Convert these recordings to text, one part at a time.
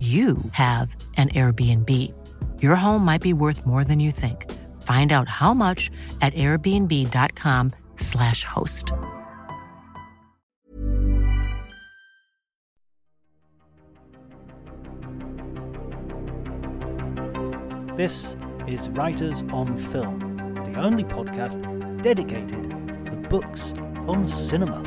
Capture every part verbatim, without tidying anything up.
you have an Airbnb. Your home might be worth more than you think. Find out how much at airbnb dot com slash host. This is Writers on Film, the only podcast dedicated to books on cinema.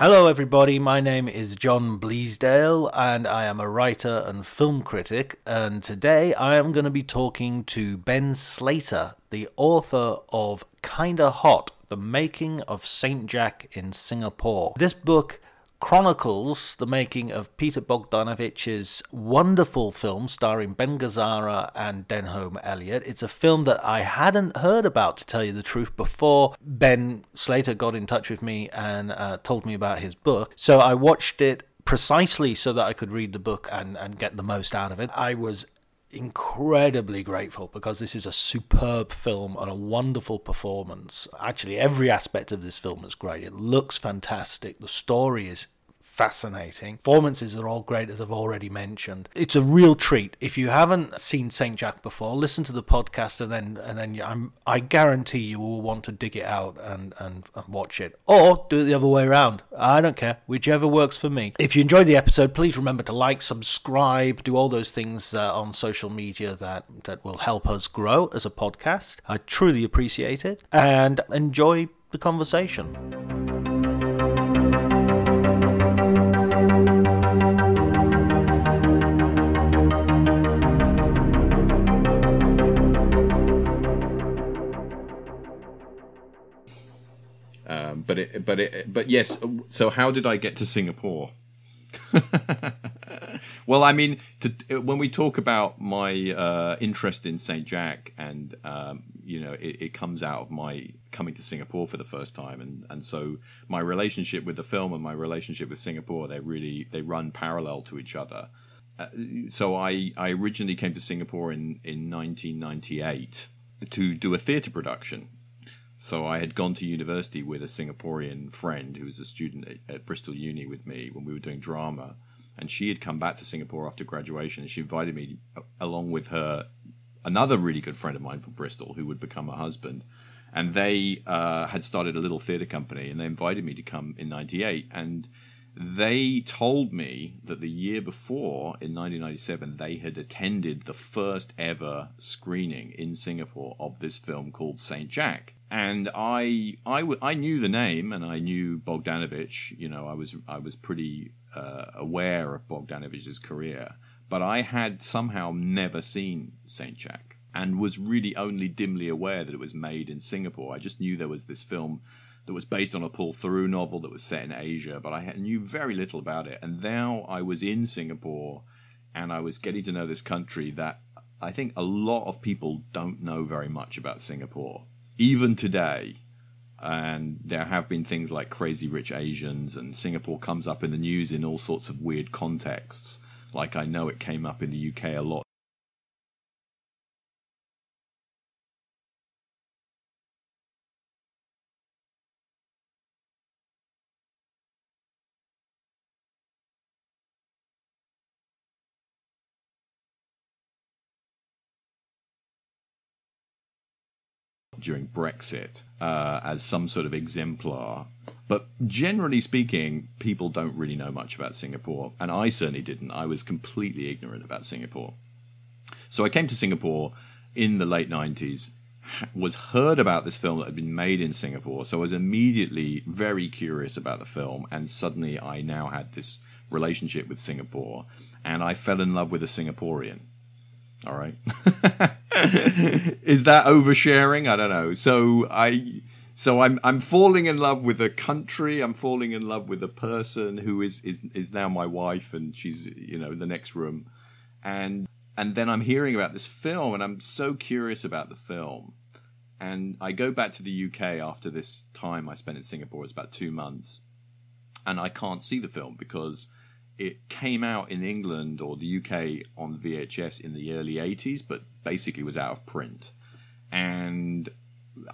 Hello everybody, my name is John Bleasdale and I am a writer and film critic, and today I am going to be talking to Ben Slater, the author of Kinda Hot, The Making of Saint Jack in Singapore. This book chronicles the making of Peter Bogdanovich's wonderful film starring Ben Gazzara and Denholm Elliott. It's a film that I hadn't heard about, to tell you the truth, before Ben Slater got in touch with me and uh, told me about his book. So I watched it precisely so that I could read the book and, and get the most out of it. I was incredibly grateful because this is a superb film and a wonderful performance. Actually, every aspect of this film is great. It looks fantastic. The story is fascinating. Performances are all great, as I've already mentioned. It's a real treat. If you haven't seen Saint Jack before, listen to the podcast, and then and then I'm, I guarantee you will want to dig it out and, and, and watch it. Or do it the other way around. I don't care. Whichever works for me. If you enjoyed the episode, please remember to like, subscribe, do all those things uh, on social media that, that will help us grow as a podcast. I truly appreciate it. And enjoy the conversation. But it, but it, but yes. So how did I get to Singapore? Well, I mean, to, when we talk about my uh, interest in Saint Jack, and um, you know, it, it comes out of my coming to Singapore for the first time, and, and so my relationship with the film and my relationship with Singapore, they really they run parallel to each other. Uh, so I I originally came to Singapore in in nineteen ninety-eight to do a theatre production. So I had gone to university with a Singaporean friend who was a student at, at Bristol Uni with me when we were doing drama, and she had come back to Singapore after graduation, and she invited me along with her another really good friend of mine from Bristol who would become her husband, and they uh, had started a little theatre company, and they invited me to come in ninety-eight, and they told me that the year before, in nineteen ninety-seven, they had attended the first ever screening in Singapore of this film called Saint Jack. And I, I, w- I knew the name, and I knew Bogdanovich. You know, I was I was pretty uh, aware of Bogdanovich's career, but I had somehow never seen Saint Jack and was really only dimly aware that it was made in Singapore. I just knew there was this film that was based on a Paul Theroux novel that was set in Asia, but I knew very little about it. And now I was in Singapore and I was getting to know this country that I think a lot of people don't know very much about Singapore, even today. And there have been things like Crazy Rich Asians, and Singapore comes up in the news in all sorts of weird contexts. Like, I know it came up in the U K a lot. During Brexit uh, as some sort of exemplar. But generally speaking, people don't really know much about Singapore, and I certainly didn't. I was completely ignorant about Singapore. So I came to Singapore in the late nineties, was heard about this film that had been made in Singapore, so I was immediately very curious about the film, and suddenly I now had this relationship with Singapore, and I fell in love with a Singaporean. All right. Is that oversharing? I don't know. So I, so I'm, I'm falling in love with a country. I'm falling in love with a person who is, is, is now my wife, and she's, you know, in the next room. And, and then I'm hearing about this film and I'm so curious about the film. And I go back to the U K after this time I spent in Singapore. It's about two months and I can't see the film because it came out in England or the U K on V H S in the early eighties, but basically was out of print. And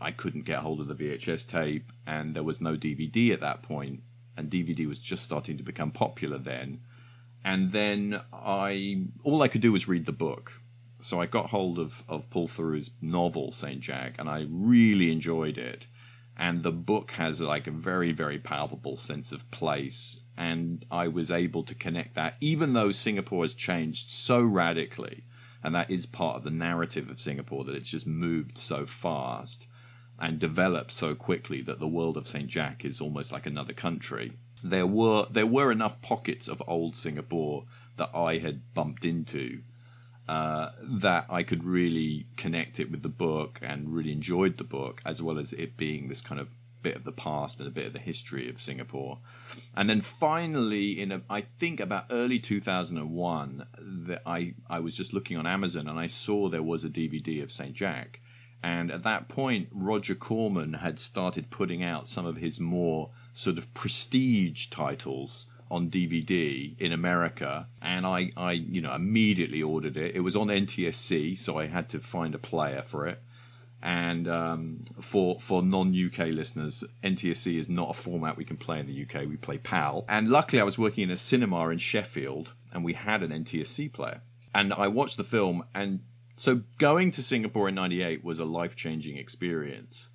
I couldn't get hold of the V H S tape, and there was no D V D at that point, and D V D was just starting to become popular then. And then I all I could do was read the book. So I got hold of, of Paul Theroux's novel, Saint Jack, and I really enjoyed it. And the book has like a very, very palpable sense of place. And I was able to connect that, even though Singapore has changed so radically, and that is part of the narrative of Singapore, that it's just moved so fast and developed so quickly that the world of Saint Jack is almost like another country. There were there were enough pockets of old Singapore that I had bumped into uh, that I could really connect it with the book and really enjoyed the book, as well as it being this kind of bit of the past and a bit of the history of Singapore. And then finally, in a, I think about early two thousand one, that I, I was just looking on Amazon and I saw there was a D V D of Saint Jack. And at that point, Roger Corman had started putting out some of his more sort of prestige titles on D V D in America. And I, I you know, immediately ordered it. It was on N T S C, so I had to find a player for it. And um, for for non-U K listeners, N T S C is not a format we can play in the U K. We play PAL. And luckily, I was working in a cinema in Sheffield, and we had an N T S C player. And I watched the film, and so going to Singapore in ninety-eight was a life-changing experience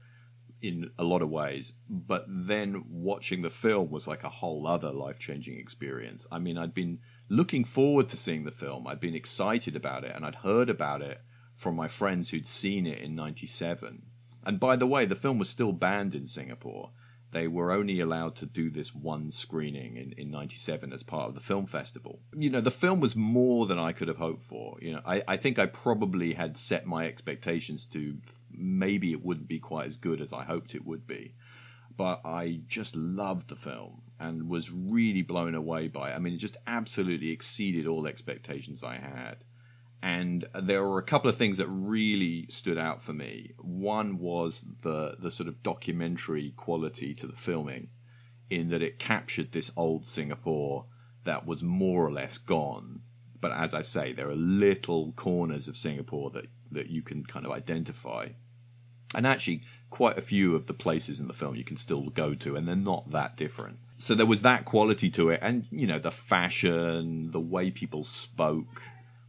in a lot of ways. But then watching the film was like a whole other life-changing experience. I mean, I'd been looking forward to seeing the film. I'd been excited about it, and I'd heard about it from my friends who'd seen it in ninety-seven. And by the way, the film was still banned in Singapore. They were only allowed to do this one screening in, in ninety-seven as part of the film festival. You know, the film was more than I could have hoped for. You know, I, I think I probably had set my expectations to maybe it wouldn't be quite as good as I hoped it would be. But I just loved the film and was really blown away by it. I mean, it just absolutely exceeded all expectations I had. And there were a couple of things that really stood out for me. One was the the sort of documentary quality to the filming, in that it captured this old Singapore that was more or less gone. But as I say, there are little corners of Singapore that, that you can kind of identify. And actually, quite a few of the places in the film you can still go to, and they're not that different. So there was that quality to it. And, you know, the fashion, the way people spoke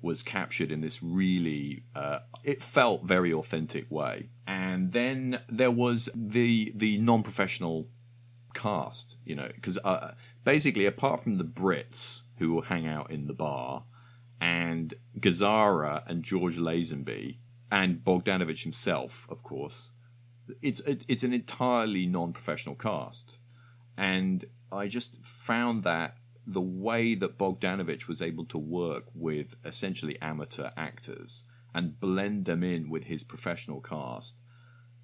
was captured in this really, uh, it felt very authentic way. And then there was the the non-professional cast, you know, because uh, basically apart from the Brits who will hang out in the bar, and Gazzara and George Lazenby and Bogdanovich himself, of course, it's it, it's an entirely non-professional cast. And I just found that the way that Bogdanovich was able to work with essentially amateur actors and blend them in with his professional cast,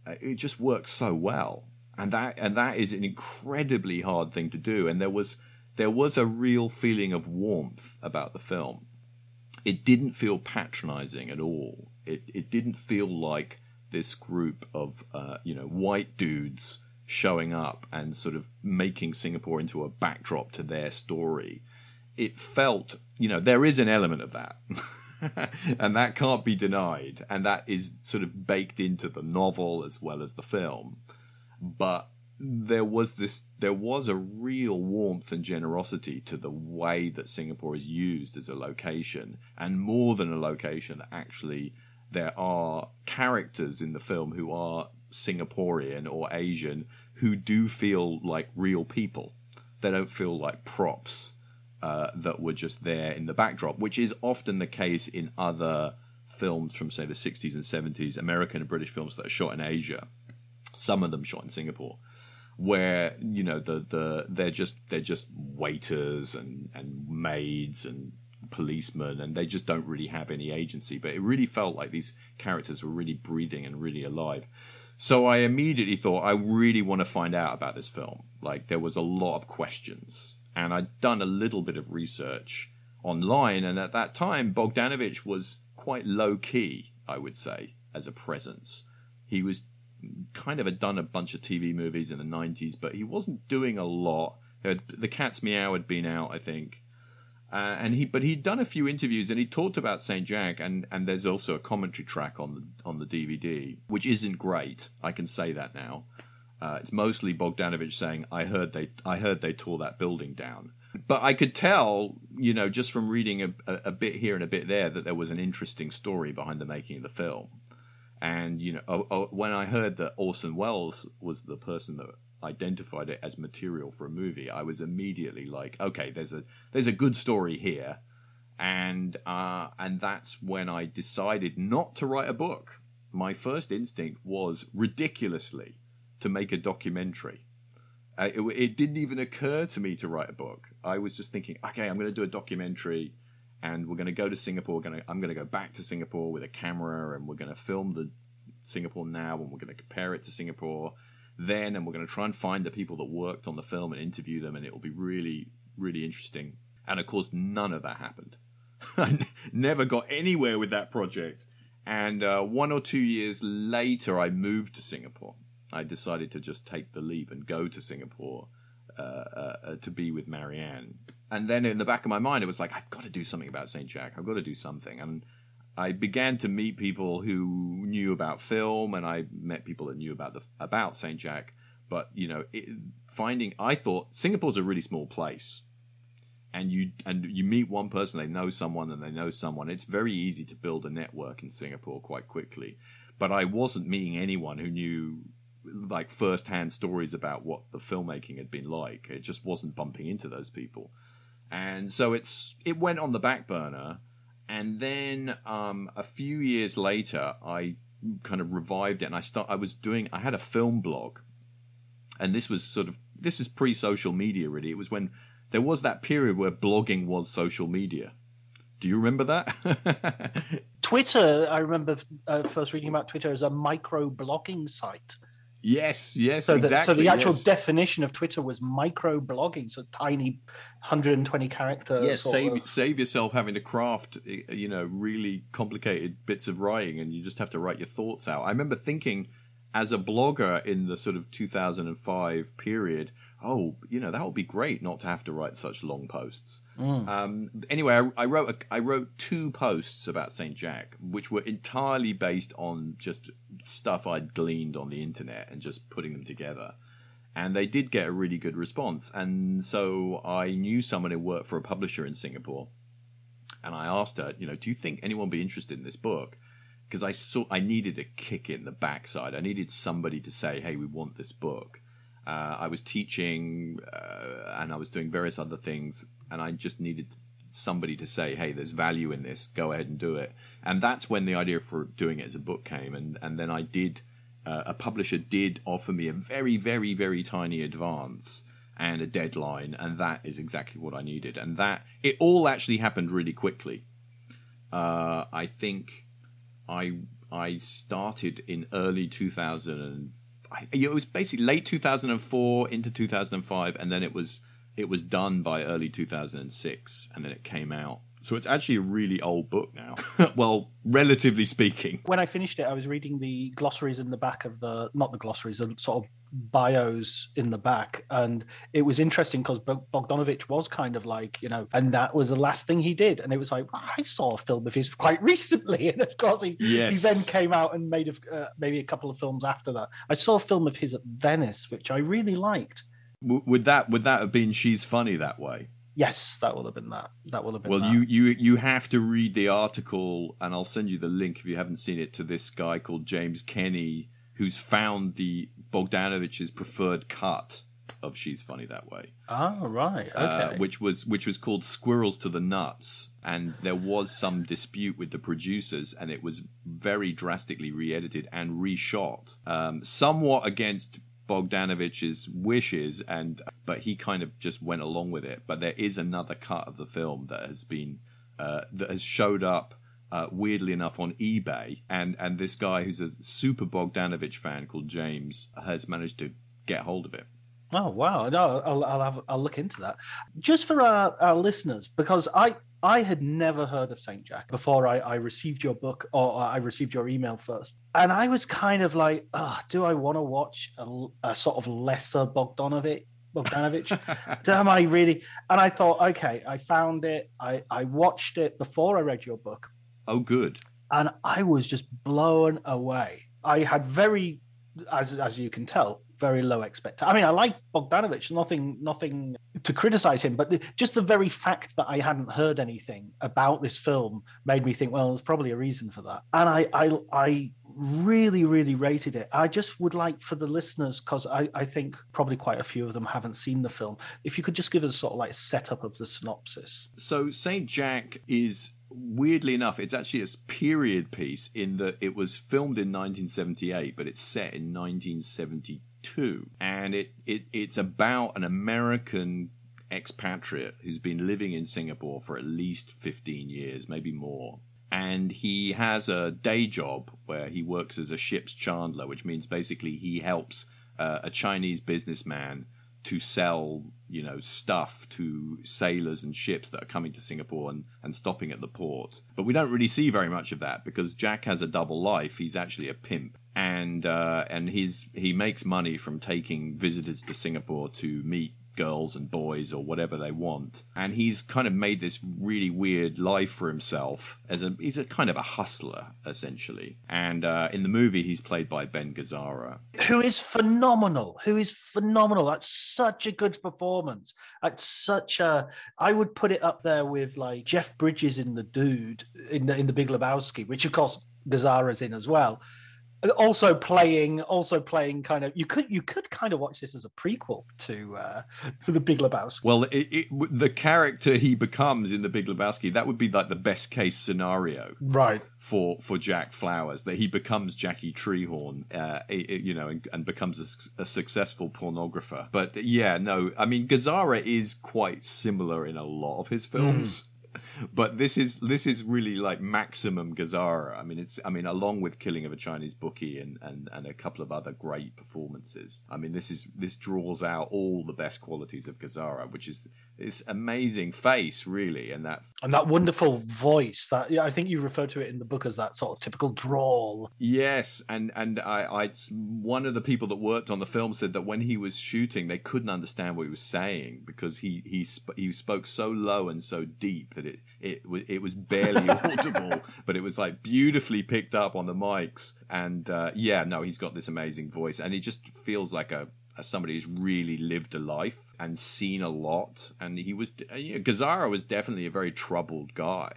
it just worked so well. And that and that is an incredibly hard thing to do. And there was there was a real feeling of warmth about the film. It didn't feel patronizing at all. It it didn't feel like this group of uh, you know white dudes showing up and sort of making Singapore into a backdrop to their story. It felt, you know, there is an element of that. And that can't be denied. And that is sort of baked into the novel as well as the film. But there was this, there was a real warmth and generosity to the way that Singapore is used as a location, and more than a location. Actually, there are characters in the film who are Singaporean or Asian who do feel like real people. They don't feel like props uh, that were just there in the backdrop, which is often the case in other films from, say, the sixties and seventies, American and British films that are shot in Asia. Some of them shot in Singapore, where, you know, the the they're just they're just waiters and and maids and policemen, and they just don't really have any agency. But it really felt like these characters were really breathing and really alive. So I immediately thought, I really want to find out about this film. Like, there was a lot of questions, and I'd done a little bit of research online. And at that time, Bogdanovich was quite low key, I would say, as a presence. He was kind of had done a bunch of T V movies in the nineties, but he wasn't doing a lot. The Cat's Meow had been out, I think. Uh, and he, but he'd done a few interviews, and he talked about Saint Jack, and, and there's also a commentary track on the, on the D V D, which isn't great. I can say that now. Uh, it's mostly Bogdanovich saying, "I heard they, I heard they tore that building down." But I could tell, you know, just from reading a, a, a bit here and a bit there, that there was an interesting story behind the making of the film. And, you know, oh, oh, when I heard that Orson Welles was the person that identified it as material for a movie, I was immediately like, okay, there's a there's a good story here. And uh, and that's when I decided not to write a book. My first instinct was, ridiculously, to make a documentary. Uh, it, it didn't even occur to me to write a book. I was just thinking, okay, I'm going to do a documentary. And we're going to go to Singapore. We're going to, I'm going to go back to Singapore with a camera, and we're going to film the Singapore now, and we're going to compare it to Singapore then, and we're going to try and find the people that worked on the film and interview them, and it will be really, really interesting. And, of course, none of that happened. I never got anywhere with that project. And uh, one or two years later, I moved to Singapore. I decided to just take the leap and go to Singapore uh, uh, to be with Marianne. And then in the back of my mind, it was like, I've got to do something about Saint Jack. I've got to do something. And I began to meet people who knew about film, and I met people that knew about the about Saint Jack. But, you know, it, finding, I thought, Singapore's a really small place. And you and you meet one person, they know someone, and they know someone. It's very easy to build a network in Singapore quite quickly. But I wasn't meeting anyone who knew, like, first-hand stories about what the filmmaking had been like. It just wasn't bumping into those people. And so it's it went on the back burner, and then um, a few years later, I kind of revived it, and I start. I was doing. I had a film blog, and this was sort of this is pre-social media, really. It was when there was that period where blogging was social media. Do you remember that? Twitter. I remember uh, first reading about Twitter as a micro-blogging site. Yes, yes, so the, exactly. So the actual yes. definition of Twitter was micro-blogging, so tiny one hundred twenty characters. Yes, save, of... save yourself having to craft, you know, really complicated bits of writing, and you just have to write your thoughts out. I remember thinking, as a blogger in the sort of two thousand five period, oh, you know, that would be great not to have to write such long posts. Mm. Um, anyway, I, I, wrote a, I wrote two posts about Saint Jack, which were entirely based on just stuff I'd gleaned on the internet and just putting them together. And they did get a really good response. And so I knew someone who worked for a publisher in Singapore. And I asked her, you know, do you think anyone would be interested in this book? Because I, saw, I needed a kick in the backside. I needed somebody to say, hey, we want this book. Uh, I was teaching uh, and I was doing various other things, and I just needed somebody to say, hey, there's value in this, go ahead and do it. And that's when the idea for doing it as a book came. And, and then I did, uh, a publisher did offer me a very, very, very tiny advance and a deadline, and that is exactly what I needed. And that, it all actually happened really quickly. Uh, I think I I started in early two thousand. I, it was basically late two thousand four into two thousand five, and then it was it was done by early two thousand six, and then it came out. So it's actually a really old book now. Well, relatively speaking. When I finished it, I was reading the glossaries in the back of the, not the glossaries, the sort of bios in the back. And it was interesting because Bogdanovich was kind of like, you know, and that was the last thing he did. And it was like, well, I saw a film of his quite recently. And of course, he, yes. he then came out and made a, uh, maybe a couple of films after that. I saw a film of his at Venice, which I really liked. W- would that would that have been She's Funny That Way? Yes, that will have been that. That will have been. Well, that. you you you have to read the article, and I'll send you the link if you haven't seen it, to this guy called James Kenny, who's found the Bogdanovich's preferred cut of "She's Funny That Way." Oh, right, okay. Uh, which was which was called "Squirrels to the Nuts," and there was some dispute with the producers, and it was very drastically re-edited and reshot, um, somewhat against Bogdanovich's wishes, and but he kind of just went along with it. But there is another cut of the film that has been uh, that has showed up uh, weirdly enough on eBay, and and this guy who's a super Bogdanovich fan called James has managed to get hold of it. Oh wow! No, I'll I'll, have, I'll look into that just for our, our listeners, because I. I had never heard of Saint Jack before I, I received your book, or I received your email first. And I was kind of like, oh, do I want to watch a, a sort of lesser Bogdanovich? Bogdanovich? Damn, I really... And I thought, okay, I found it. I, I watched it before I read your book. Oh, good. And I was just blown away. I had very, as as you can tell, very low expectations. I mean, I like Bogdanovich, nothing nothing to criticize him, but the, just the very fact that I hadn't heard anything about this film made me think, well, there's probably a reason for that. And I I, I really, really rated it. I just would like for the listeners, because I, I think probably quite a few of them haven't seen the film, if you could just give us sort of like a setup of the synopsis. So Saint Jack is, weirdly enough, it's actually a period piece in that it was filmed in nineteen seventy-eight, but it's set in nineteen seventy-two. And it, it it's about an American expatriate who's been living in Singapore for at least fifteen years, maybe more. And he has a day job where he works as a ship's chandler, which means basically he helps uh, a Chinese businessman to sell, you know, stuff to sailors and ships that are coming to Singapore and, and stopping at the port. But we don't really see very much of that because Jack has a double life. He's actually a pimp. And uh, and he's he makes money from taking visitors to Singapore to meet girls and boys or whatever they want. And he's kind of made this really weird life for himself. As a he's a kind of a hustler, essentially. And uh, in the movie, he's played by Ben Gazzara, who is phenomenal. Who is phenomenal. That's such a good performance. That's such a. I would put it up there with like Jeff Bridges in The Dude in the, in The Big Lebowski, which of course Gazzara's in as well. Also playing, also playing, kind of. You could, you could kind of watch this as a prequel to uh, to The Big Lebowski. Well, it, it, the character he becomes in The Big Lebowski, that would be like the best case scenario, right? For for Jack Flowers, that he becomes Jackie Treehorn, uh, it, you know, and, and becomes a, a successful pornographer. But yeah, no, I mean, Gazzara is quite similar in a lot of his films. Mm. But this is this is really like maximum Gazzara. I mean, it's I mean, along with Killing of a Chinese Bookie and, and, and a couple of other great performances. I mean, this is this draws out all the best qualities of Gazzara, which is this amazing face, really, and that and that wonderful voice. That yeah, I think you refer to it in the book as that sort of typical drawl. Yes, and and I, I one of the people that worked on the film said that when he was shooting, they couldn't understand what he was saying because he he sp- he spoke so low and so deep that. It, it it was barely audible, but it was like beautifully picked up on the mics. And uh, yeah, no, he's got this amazing voice, and he just feels like a, a somebody who's really lived a life and seen a lot. And he was you know, Gazzara was definitely a very troubled guy,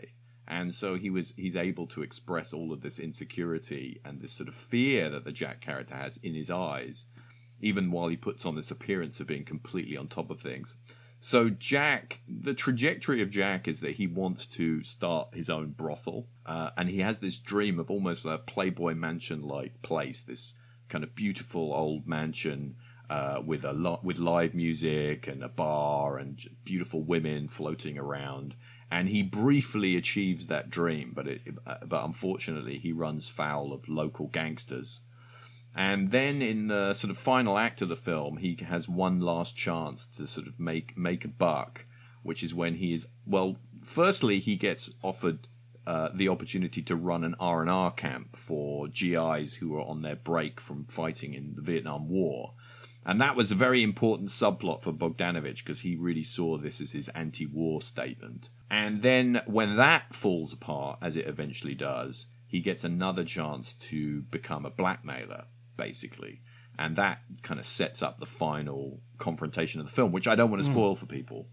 and so he was he's able to express all of this insecurity and this sort of fear that the Jack character has in his eyes, even while he puts on this appearance of being completely on top of things. So Jack, the trajectory of Jack is that he wants to start his own brothel, uh, and he has this dream of almost a Playboy Mansion-like place, this kind of beautiful old mansion uh, with a lot with live music and a bar and beautiful women floating around. And he briefly achieves that dream, but it, but unfortunately he runs foul of local gangsters. And then in the sort of final act of the film, he has one last chance to sort of make make a buck, which is when he is, well, firstly, he gets offered uh, the opportunity to run an R and R camp for G Is who are on their break from fighting in the Vietnam War. And that was a very important subplot for Bogdanovich because he really saw this as his anti-war statement. And then when that falls apart, as it eventually does, he gets another chance to become a blackmailer, basically. And that kind of sets up the final confrontation of the film, which I don't want to spoil mm. for people.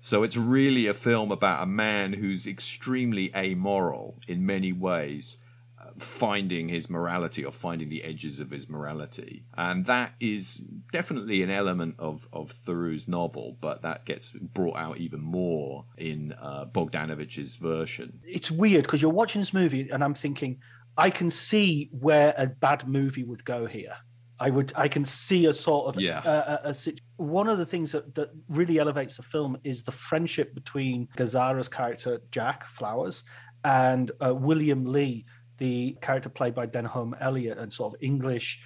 So it's really a film about a man who's extremely amoral in many ways, uh, finding his morality or finding the edges of his morality. And that is definitely an element of, of Theroux's novel, but that gets brought out even more in uh, Bogdanovich's version. It's weird because you're watching this movie and I'm thinking, I can see where a bad movie would go here. I would, I can see a sort of yeah. uh, a, a, one of the things that, that really elevates the film is the friendship between Gazzara's character Jack Flowers and uh, William Lee, the character played by Denholm Elliott, and sort of English,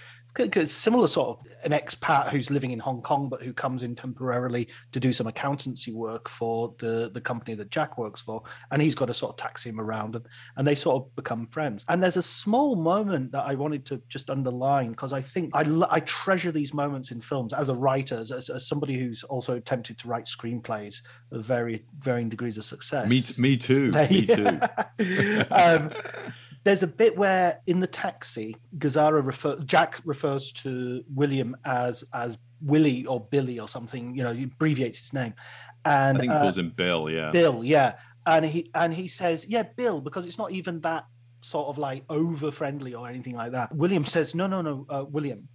similar sort of an expat who's living in Hong Kong but who comes in temporarily to do some accountancy work for the the company that Jack works for, and he's got to sort of taxi him around, and, and they sort of become friends. And there's a small moment that I wanted to just underline because I think I, I treasure these moments in films as a writer, as, as somebody who's also attempted to write screenplays of very varying degrees of success. Me, t- me too. They, me too. um, There's a bit where in the taxi, Gazzara refer, Jack refers to William as as Willie or Billy or something. You know, he abbreviates his name. And I think he uh, calls him Bill. Yeah, Bill. Yeah, and he and he says, yeah, Bill, because it's not even that sort of like over friendly or anything like that. William says, no, no, no, uh, William,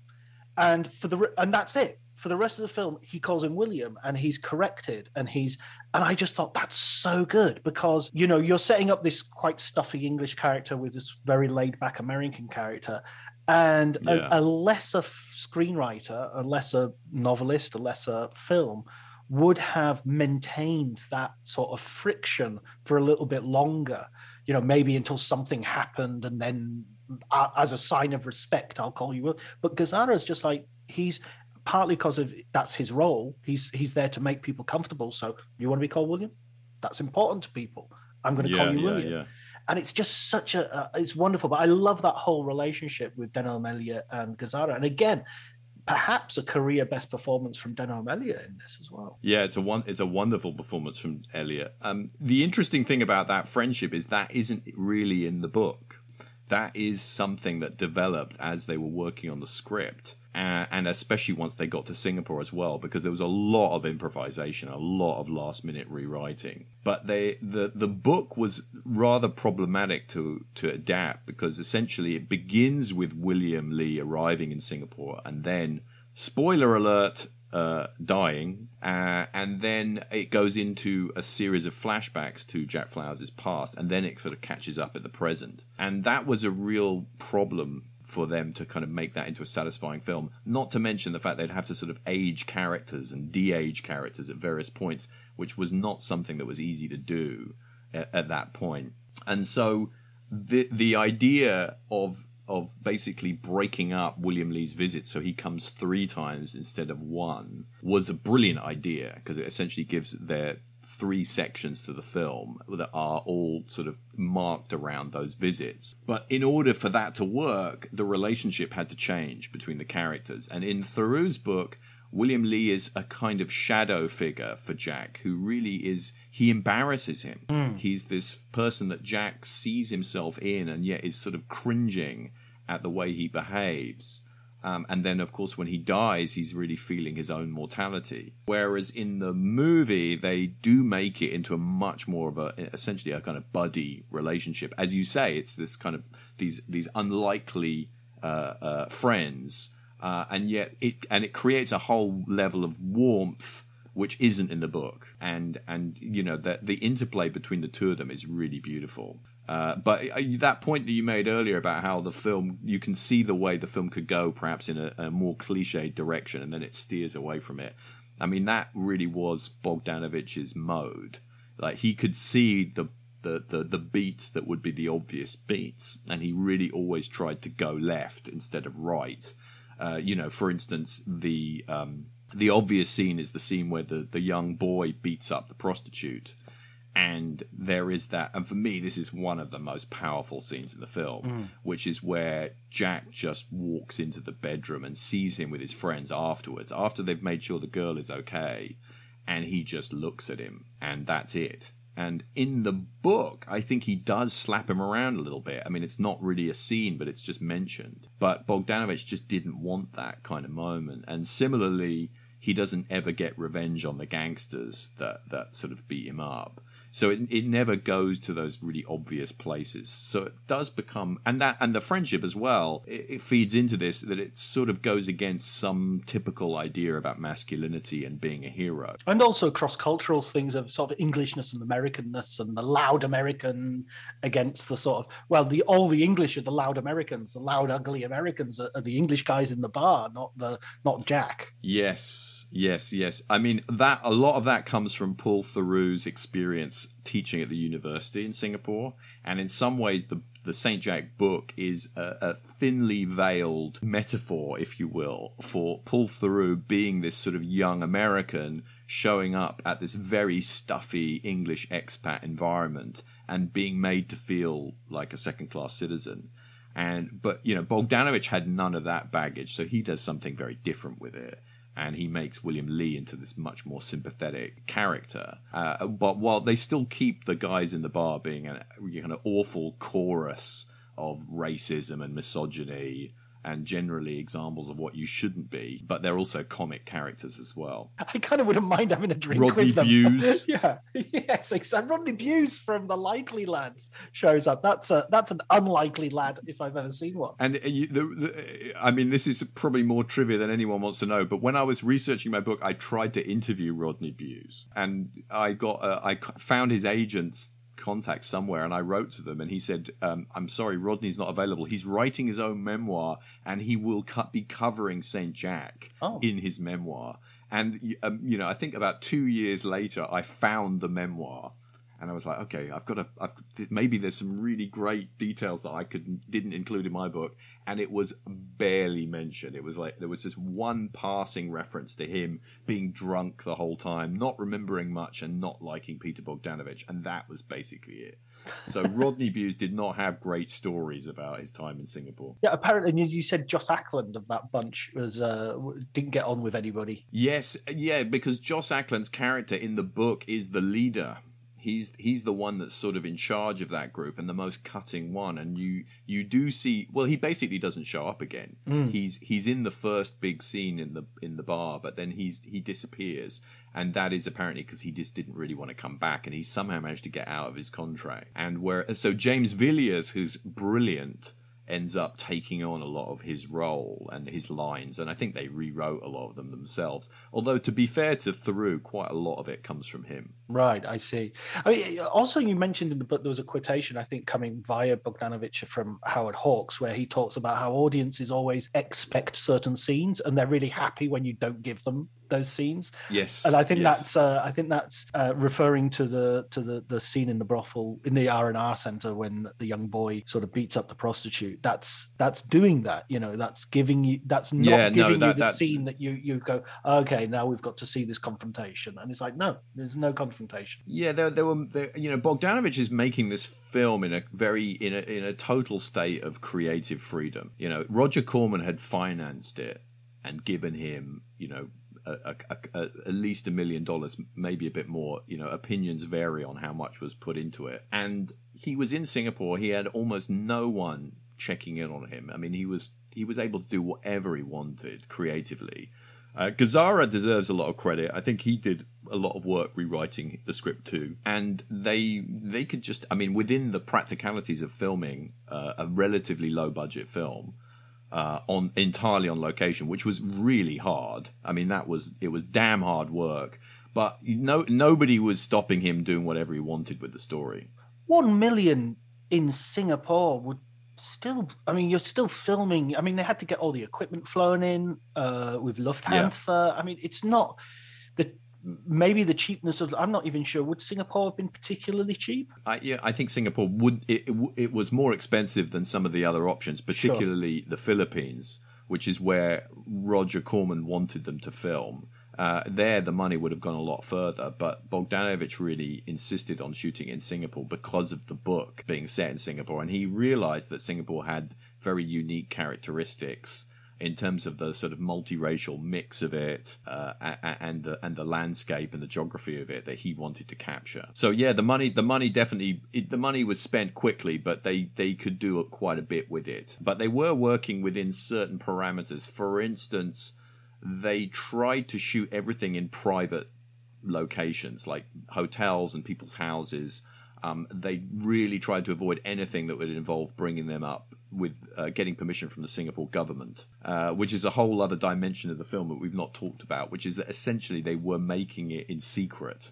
and for the and that's it. For the rest of the film, he calls him William, and he's corrected, and he's, and I just thought that's so good because, you know, you're setting up this quite stuffy English character with this very laid-back American character, and yeah. a, a lesser screenwriter, a lesser novelist, a lesser film would have maintained that sort of friction for a little bit longer, you know, maybe until something happened, and then uh, as a sign of respect, I'll call you. But Gazzara's just like he's. Partly because of that's his role. He's he's there to make people comfortable. So you want to be called William? That's important to people. I'm going to yeah, call you yeah, William. Yeah. And it's just such a, uh, it's wonderful. But I love that whole relationship with Denholm Elliott and Gazzara. And again, perhaps a career best performance from Denholm Elliott in this as well. Yeah, it's a one, it's a wonderful performance from Elliott. Um, the interesting thing about that friendship is that isn't really in the book. That is something that developed as they were working on the script. Uh, and especially once they got to Singapore as well, because there was a lot of improvisation, a lot of last-minute rewriting. But they, the the book was rather problematic to, to adapt because essentially it begins with William Lee arriving in Singapore and then, spoiler alert, uh, dying. Uh, and then it goes into a series of flashbacks to Jack Flowers' past, and then it sort of catches up at the present. And that was a real problem for them to kind of make that into a satisfying film, not to mention the fact they'd have to sort of age characters and de-age characters at various points, which was not something that was easy to do at, at that point. And so the the idea of of basically breaking up William Lee's visits so he comes three times instead of one was a brilliant idea because it essentially gives their three sections to the film that are all sort of marked around those visits. But in order for that to work, the relationship had to change between the characters. And in Theroux's book, William Lee is a kind of shadow figure for Jack, who really is, he embarrasses him. Mm. He's this person that Jack sees himself in and yet is sort of cringing at the way he behaves. Um, and then, of course, when he dies, he's really feeling his own mortality. Whereas in the movie, they do make it into a much more of a, essentially a kind of buddy relationship. As you say, it's this kind of these these unlikely uh, uh, friends, uh, and yet it and it creates a whole level of warmth which isn't in the book. And and you know that the interplay between the two of them is really beautiful. Uh, but that point that you made earlier about how the film, you can see the way the film could go perhaps in a, a more cliched direction, and then it steers away from it. I mean, that really was Bogdanovich's mode. Like, he could see the, the, the, the beats that would be the obvious beats, and he really always tried to go left instead of right. Uh, you know, for instance, the um, the obvious scene is the scene where the, the young boy beats up the prostitute. And there is that, and for me, this is one of the most powerful scenes in the film, mm. which is where Jack just walks into the bedroom and sees him with his friends afterwards, after they've made sure the girl is okay, and he just looks at him, and that's it. And in the book, I think he does slap him around a little bit. I mean, it's not really a scene, but it's just mentioned. But Bogdanovich just didn't want that kind of moment. And similarly, he doesn't ever get revenge on the gangsters that, that sort of beat him up. So it it never goes to those really obvious places. So it does become, and that and the friendship as well, it, it feeds into this, that it sort of goes against some typical idea about masculinity and being a hero. And also cross-cultural things of sort of Englishness and Americanness, and the loud American against the sort of, well, the all the English are the loud Americans, the loud, ugly Americans are, are the English guys in the bar, not the not Jack. Yes, yes, yes. I mean, that a lot of that comes from Paul Theroux's experience teaching at the university in Singapore, and in some ways the the Saint Jack book is a, a thinly veiled metaphor, if you will, for Paul Theroux being this sort of young American showing up at this very stuffy English expat environment and being made to feel like a second-class citizen. And but you know, Bogdanovich had none of that baggage, so he does something very different with it. And he makes William Lee into this much more sympathetic character. Uh, but while they still keep the guys in the bar being an, you know, awful chorus of racism and misogyny and generally examples of what you shouldn't be, but they're also comic characters as well. I kind of wouldn't mind having a drink Rodney with them. Rodney Bewes. yeah, yes, exactly. Rodney Bewes from The Likely Lads shows up. That's a that's an unlikely lad if I've ever seen one. And you, the, the, I mean, this is probably more trivia than anyone wants to know, but when I was researching my book, I tried to interview Rodney Bewes, and I got uh, I found his agent's contact somewhere, and I wrote to them, and he said, um, I'm sorry, Rodney's not available. He's writing his own memoir, and he will co- be covering Saint Jack oh. in his memoir. And, um, you know, I think about two years later, I found the memoir, and I was like, okay, I've got to, I've, maybe there's some really great details that I could didn't include in my book, and it was barely mentioned. It was like, there was just one passing reference to him being drunk the whole time, not remembering much, and not liking Peter Bogdanovich, and that was basically it. So Rodney Bewes did not have great stories about his time in Singapore. Yeah, apparently, and you said Joss Ackland of that bunch was uh, didn't get on with anybody. Yes, yeah, because Joss Ackland's character in the book is the leader. He's he's the one that's sort of in charge of that group and the most cutting one. And you you do see, well, he basically doesn't show up again. Mm. He's he's in the first big scene in the in the bar, but then he's he disappears. And that is apparently because he just didn't really want to come back, and he somehow managed to get out of his contract. And where so James Villiers, who's brilliant, ends up taking on a lot of his role and his lines, and I think they rewrote a lot of them themselves. Although, to be fair to Theroux, quite a lot of it comes from him. Right, I see. I mean, also, you mentioned in the book there was a quotation, I think, coming via Bogdanovich from Howard Hawks, where he talks about how audiences always expect certain scenes, and they're really happy when you don't give them those scenes. Yes, and I think yes. that's uh, I think that's uh, referring to the to the, the scene in the brothel in the R and R centre when the young boy sort of beats up the prostitute. That's that's doing that, you know. That's giving you that's not yeah, giving no, that, you the that... scene that you you go, okay, now we've got to see this confrontation, and it's like no, there's no confrontation. Yeah, there there were there, you know, Bogdanovich is making this film in a very in a in a total state of creative freedom. You know, Roger Corman had financed it and given him, you know, A, a, a, at least a million dollars, maybe a bit more. You know, opinions vary on how much was put into it. And he was in Singapore. He had almost no one checking in on him. I mean, he was he was able to do whatever he wanted creatively. Uh, Gazzara deserves a lot of credit. I think he did a lot of work rewriting the script too. And they they could just, I mean, within the practicalities of filming uh, a relatively low budget film, Uh, on entirely on location, which was really hard. I mean, that was it was damn hard work. But no, nobody was stopping him doing whatever he wanted with the story. One million in Singapore would still, I mean, you're still filming. I mean, they had to get all the equipment flown in uh, with Lufthansa. Yeah. I mean, it's not the maybe the cheapness of. I'm not even sure. Would Singapore have been particularly cheap? I, yeah, I think Singapore would. It, it, it was more expensive than some of the other options, particularly sure. the Philippines, which is where Roger Corman wanted them to film. Uh, there, the money would have gone a lot further, but Bogdanovich really insisted on shooting in Singapore because of the book being set in Singapore, and he realized that Singapore had very unique characteristics in terms of the sort of multiracial mix of it uh, and the and the landscape and the geography of it that he wanted to capture. So yeah, the money the money definitely it, the money was spent quickly, but they they could do quite a bit with it. But they were working within certain parameters. For instance, they tried to shoot everything in private locations like hotels and people's houses. Um, they really tried to avoid anything that would involve bringing them up with uh, getting permission from the Singapore government, uh, which is a whole other dimension of the film that we've not talked about, which is that essentially they were making it in secret,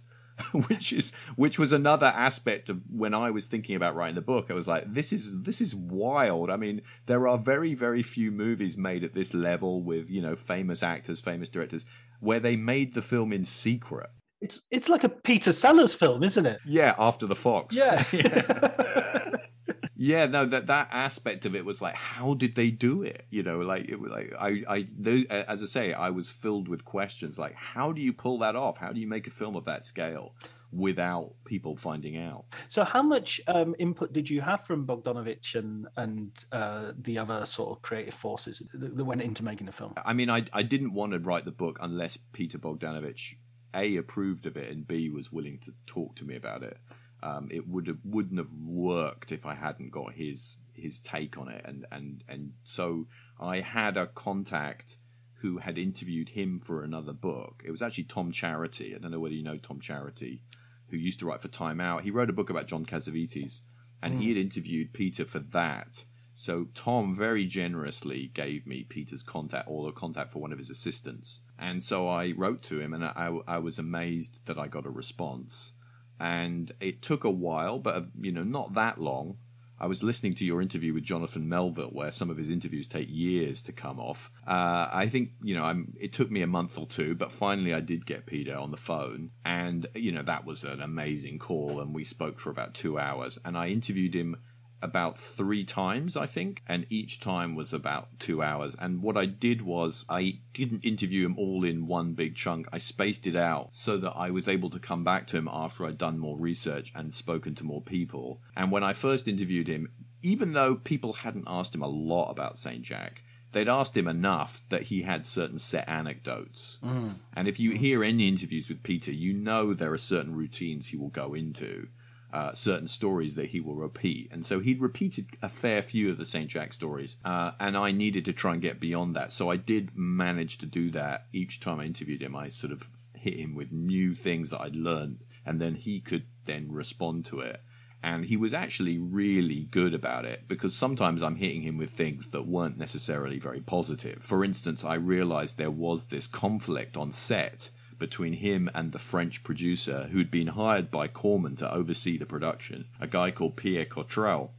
which is which was another aspect of when I was thinking about writing the book. I was like, this is this is wild. I mean, there are very, very few movies made at this level with, you know, famous actors, famous directors, where they made the film in secret. It's it's like a Peter Sellers film, isn't it? Yeah, After the Fox. Yeah. yeah. Yeah, no, that that aspect of it was like, how did they do it? You know, like it was like I, I, they, as I say, I was filled with questions like, how do you pull that off? How do you make a film of that scale without people finding out? So, how much um, input did you have from Bogdanovich and and uh, the other sort of creative forces that, that went into making the film? I mean, I I didn't want to write the book unless Peter Bogdanovich A approved of it and B was willing to talk to me about it. Um, it would have, wouldn't have worked if I hadn't got his his take on it, and and and so I had a contact who had interviewed him for another book. It was actually Tom Charity. I don't know whether you know Tom Charity, who used to write for Time Out. He wrote a book about John Cassavetes, and mm. he had interviewed Peter for that. So Tom very generously gave me Peter's contact, or the contact for one of his assistants, and so I wrote to him, and I I was amazed that I got a response. And it took a while, but, you know, not that long. I was listening to your interview with Jonathan Melville, where some of his interviews take years to come off. Uh, I think, you know, I'm, it took me a month or two, but finally I did get Peter on the phone. And, you know, that was an amazing call, and we spoke for about two hours. And I interviewed him about three times, I think, and each time was about two hours. And what I did was I didn't interview him all in one big chunk. I spaced it out so that I was able to come back to him after I'd done more research and spoken to more people. And when I first interviewed him, even though people hadn't asked him a lot about Saint Jack, they'd asked him enough that he had certain set anecdotes. Mm. And if you hear any interviews with Peter, you know there are certain routines he will go into. Uh, certain stories that he will repeat, and so he'd repeated a fair few of the Saint Jack stories, uh, and I needed to try and get beyond that, so I did manage to do that. Each time I interviewed him, I sort of hit him with new things that I'd learned, and then he could then respond to it. And he was actually really good about it, because sometimes I'm hitting him with things that weren't necessarily very positive. For instance, I realized there was this conflict on set between him and the French producer who'd been hired by Corman to oversee the production, a guy called Pierre Cottrell.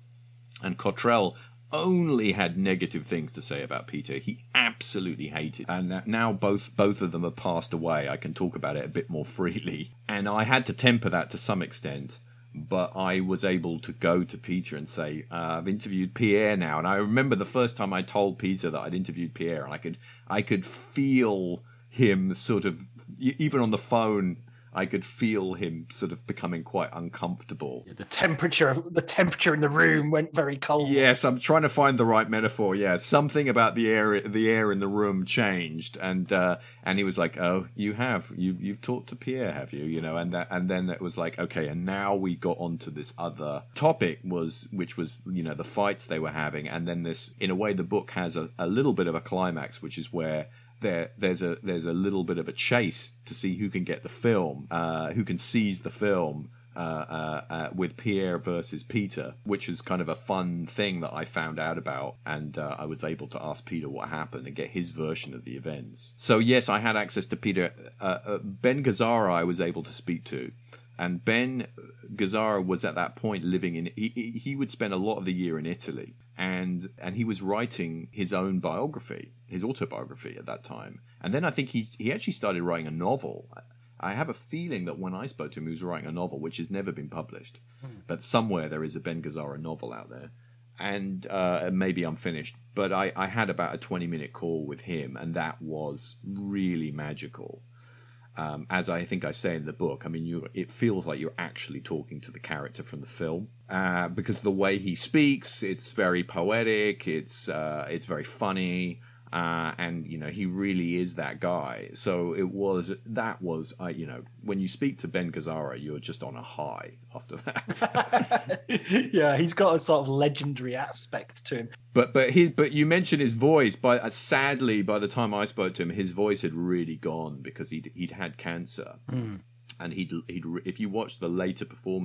And Cottrell only had negative things to say about Peter. He absolutely hated. And now both both of them have passed away. I can talk about it a bit more freely. And I had to temper that to some extent, but I was able to go to Peter and say, uh, I've interviewed Pierre now. And I remember the first time I told Peter that I'd interviewed Pierre, and I could I could feel him sort of, even on the phone, I could feel him sort of becoming quite uncomfortable. The temperature, the temperature in the room went very cold. Yes, I'm trying to find the right metaphor. Yeah, something about the air, the air in the room changed, and uh, and he was like, "Oh, you have you you've talked to Pierre, have you? You know?" And that, and then it was like, okay, and now we got onto this other topic, was which was you know the fights they were having, and then this, in a way, the book has a, a little bit of a climax, which is where There, there's a there's a little bit of a chase to see who can get the film, uh, who can seize the film, uh, uh, uh, with Pierre versus Peter, which is kind of a fun thing that I found out about, and uh, I was able to ask Peter what happened and get his version of the events. So yes, I had access to Peter. Uh, uh, Ben Gazzara I was able to speak to, And Ben Gazzara was at that point living in... He, he would spend a lot of the year in Italy. And and he was writing his own biography, his autobiography at that time. And then I think he, he actually started writing a novel. I have a feeling that when I spoke to him, he was writing a novel, which has never been published. But somewhere there is a Ben Gazzara novel out there. And uh, maybe unfinished. But I, I had about a twenty-minute call with him, and that was really magical. Um, as I think I say in the book, I mean, you, it feels like you're actually talking to the character from the film, uh, because the way he speaks, it's very poetic, it's uh, it's very funny, uh, and you know he really is that guy. So it was that was uh, you know when you speak to Ben Gazzara, you're just on a high after that. Yeah, he's got a sort of legendary aspect to him. But but he but you mentioned his voice. By uh, sadly, by the time I spoke to him, his voice had really gone because he'd he'd had cancer, mm. and he'd he'd if you watch the later performance.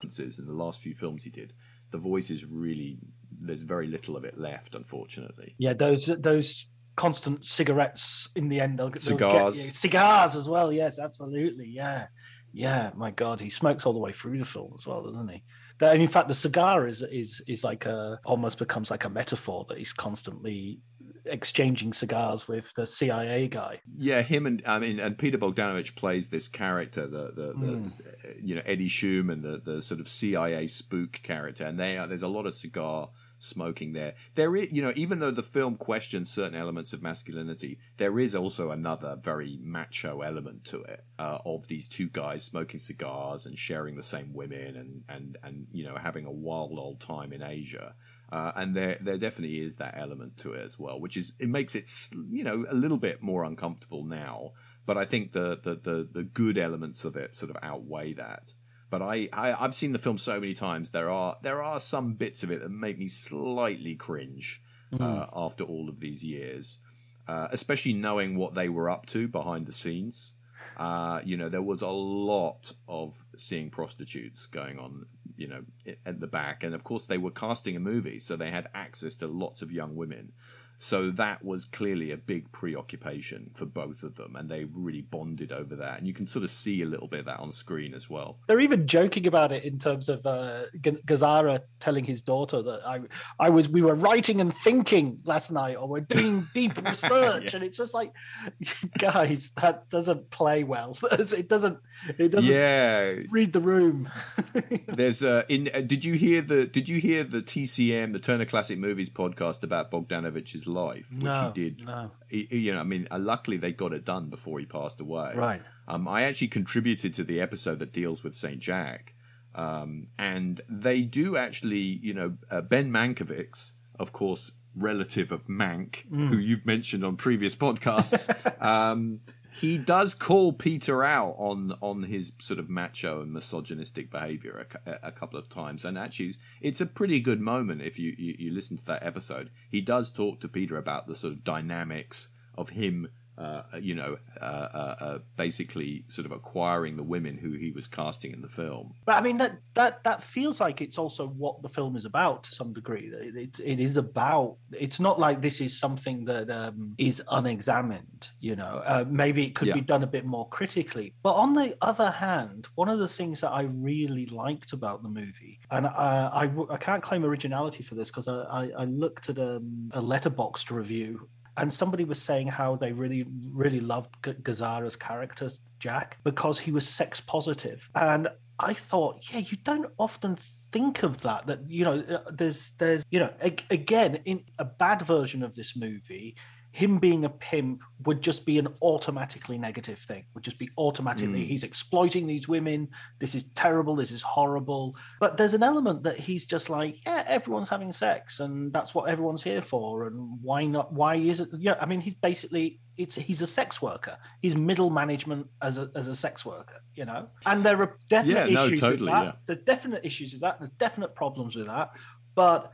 In the last few films he did, the voice is really, there's very little of it left, unfortunately. Yeah, those those... constant cigarettes in the end. They'll, cigars. They'll get cigars as well, yes, absolutely, yeah. Yeah, my God, he smokes all the way through the film as well, doesn't he? That, and in fact, the cigar is is is like a, almost becomes like a metaphor that he's constantly exchanging cigars with the C I A guy. Yeah, him and, I mean, and Peter Bogdanovich plays this character, the, the, mm. the you know, Eddie Schumann, the, the sort of C I A spook character, and they are, there's a lot of cigar smoking there. There is, you know, even though the film questions certain elements of masculinity, there is also another very macho element to it, uh, of these two guys smoking cigars and sharing the same women and, and, and you know, having a wild old time in Asia. Uh, and there there definitely is that element to it as well, which is, it makes it, you know, a little bit more uncomfortable now. But I think the, the, the, the good elements of it sort of outweigh that. But I, I, I've seen the film so many times. There are there are some bits of it that make me slightly cringe mm. uh, after all of these years, uh, especially knowing what they were up to behind the scenes. Uh, you know, there was a lot of seeing prostitutes going on, you know, at the back. And, of course, they were casting a movie, so they had access to lots of young women. So that was clearly a big preoccupation for both of them, and they really bonded over that. And you can sort of see a little bit of that on screen as well. They're even joking about it in terms of uh, Gazzara telling his daughter that I, I was, we were writing and thinking last night, or we're doing deep research, yes. And it's just like, guys, that doesn't play well. It doesn't, it doesn't. Yeah. Read the room. There's uh, in. Uh, did you hear the? Did you hear the T C M, the Turner Classic Movies podcast about Bogdanovich's life, which no, he did no. he, you know I mean uh, luckily they got it done before he passed away, right? um I actually contributed to the episode that deals with Saint Jack, um and they do actually, you know, uh, Ben Mankiewicz, of course, relative of Mank, mm. who you've mentioned on previous podcasts, um he does call Peter out on on his sort of macho and misogynistic behavior a, a couple of times, and actually it's a pretty good moment if you, you, you listen to that episode. He does talk to Peter about the sort of dynamics of him, uh, you know, uh, uh, uh, basically sort of acquiring the women who he was casting in the film. But I mean, that that that feels like it's also what the film is about to some degree. It, it, it is about, it's not like this is something that um, is unexamined, you know, uh, maybe it could yeah. be done a bit more critically. But on the other hand, one of the things that I really liked about the movie, and I, I, I can't claim originality for this because I, I, I looked at um, a Letterboxd review And somebody was saying how they really, really loved G- Gazzara's character, Jack, because he was sex positive. And I thought, yeah, you don't often think of that, that, you know, there's, there's, you know, a- again, in a bad version of this movie, him being a pimp would just be an automatically negative thing, would just be automatically, mm. he's exploiting these women, this is terrible, this is horrible. But there's an element that he's just like, yeah, everyone's having sex and that's what everyone's here for. And why not? Why is it? Yeah, I mean, he's basically, it's he's a sex worker. He's middle management as a, as a sex worker, you know? And there are definite yeah, no, issues totally, with that. Yeah. There's definite issues with that. There's definite problems with that. But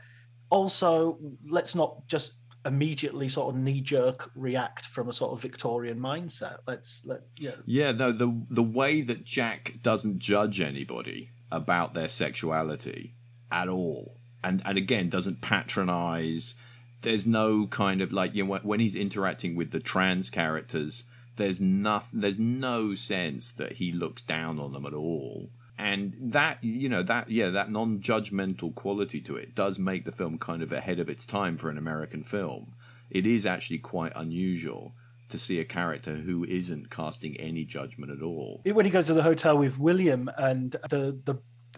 also, let's not just immediately sort of knee-jerk react from a sort of Victorian mindset. Let's let yeah yeah no the the way that Jack doesn't judge anybody about their sexuality at all, and and again doesn't patronize. There's no kind of like, you know, when he's interacting with the trans characters, there's nothing, there's no sense that he looks down on them at all. And that, you know, that, yeah, that non-judgmental quality to it does make the film kind of ahead of its time for an American film. It is actually quite unusual to see a character who isn't casting any judgment at all. When he goes to the hotel with William and the, the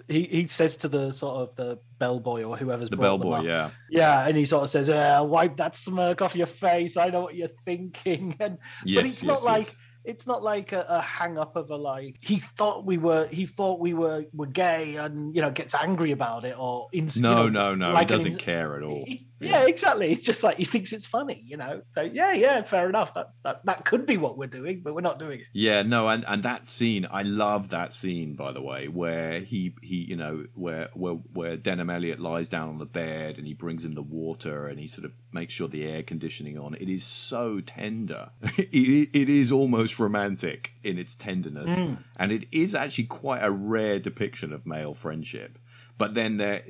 he, he says to the sort of the bellboy or whoever's the bellboy, yeah, yeah, and he sort of says, uh, "Wipe that smirk off your face. I know what you're thinking." And yes, but it's yes, not like. Yes. It's not like a, a hang up of a like he thought we were he thought we were, were gay and, you know, gets angry about it or ins- no you know, no no like he doesn't ins- care at all. He, yeah. yeah, exactly. It's just like he thinks it's funny, you know. So yeah, yeah, fair enough. That that, that could be what we're doing, but we're not doing it. Yeah, no, and, and that scene, I love that scene, by the way, where he, he you know where where where Denholm Elliott lies down on the bed and he brings him the water and he sort of makes sure the air conditioning on. It is so tender. it it is almost romantic in its tenderness, mm. and it is actually quite a rare depiction of male friendship. But then there,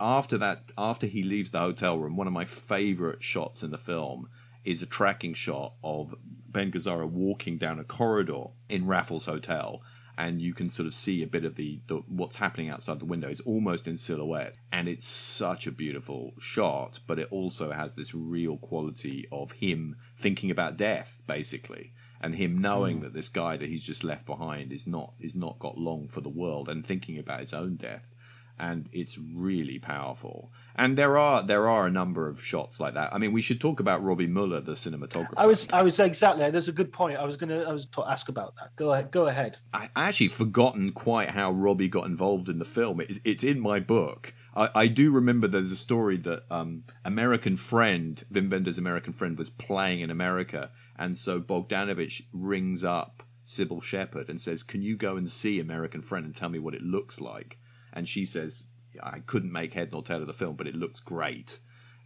after that, after he leaves the hotel room, one of my favorite shots in the film is a tracking shot of Ben Gazzara walking down a corridor in Raffles Hotel, and you can sort of see a bit of the, the what's happening outside the window. It's almost in silhouette, and it's such a beautiful shot, but it also has this real quality of him thinking about death, basically. And him knowing mm. that this guy that he's just left behind is not is not got long for the world, and thinking about his own death, and it's really powerful. And there are there are a number of shots like that. I mean, we should talk about Robbie Muller, the cinematographer. I was I was exactly. That's a good point. I was gonna I was to ask about that. Go ahead. Go ahead. I actually forgotten quite how Robbie got involved in the film. It's it's in my book. I, I do remember there's a story that um, American Friend, Wim Wenders' American Friend, was playing in America. And so Bogdanovich rings up Sybil Shepherd and says, "Can you go and see American Friend and tell me what it looks like?" And she says, "I couldn't make head nor tail of the film, but it looks great."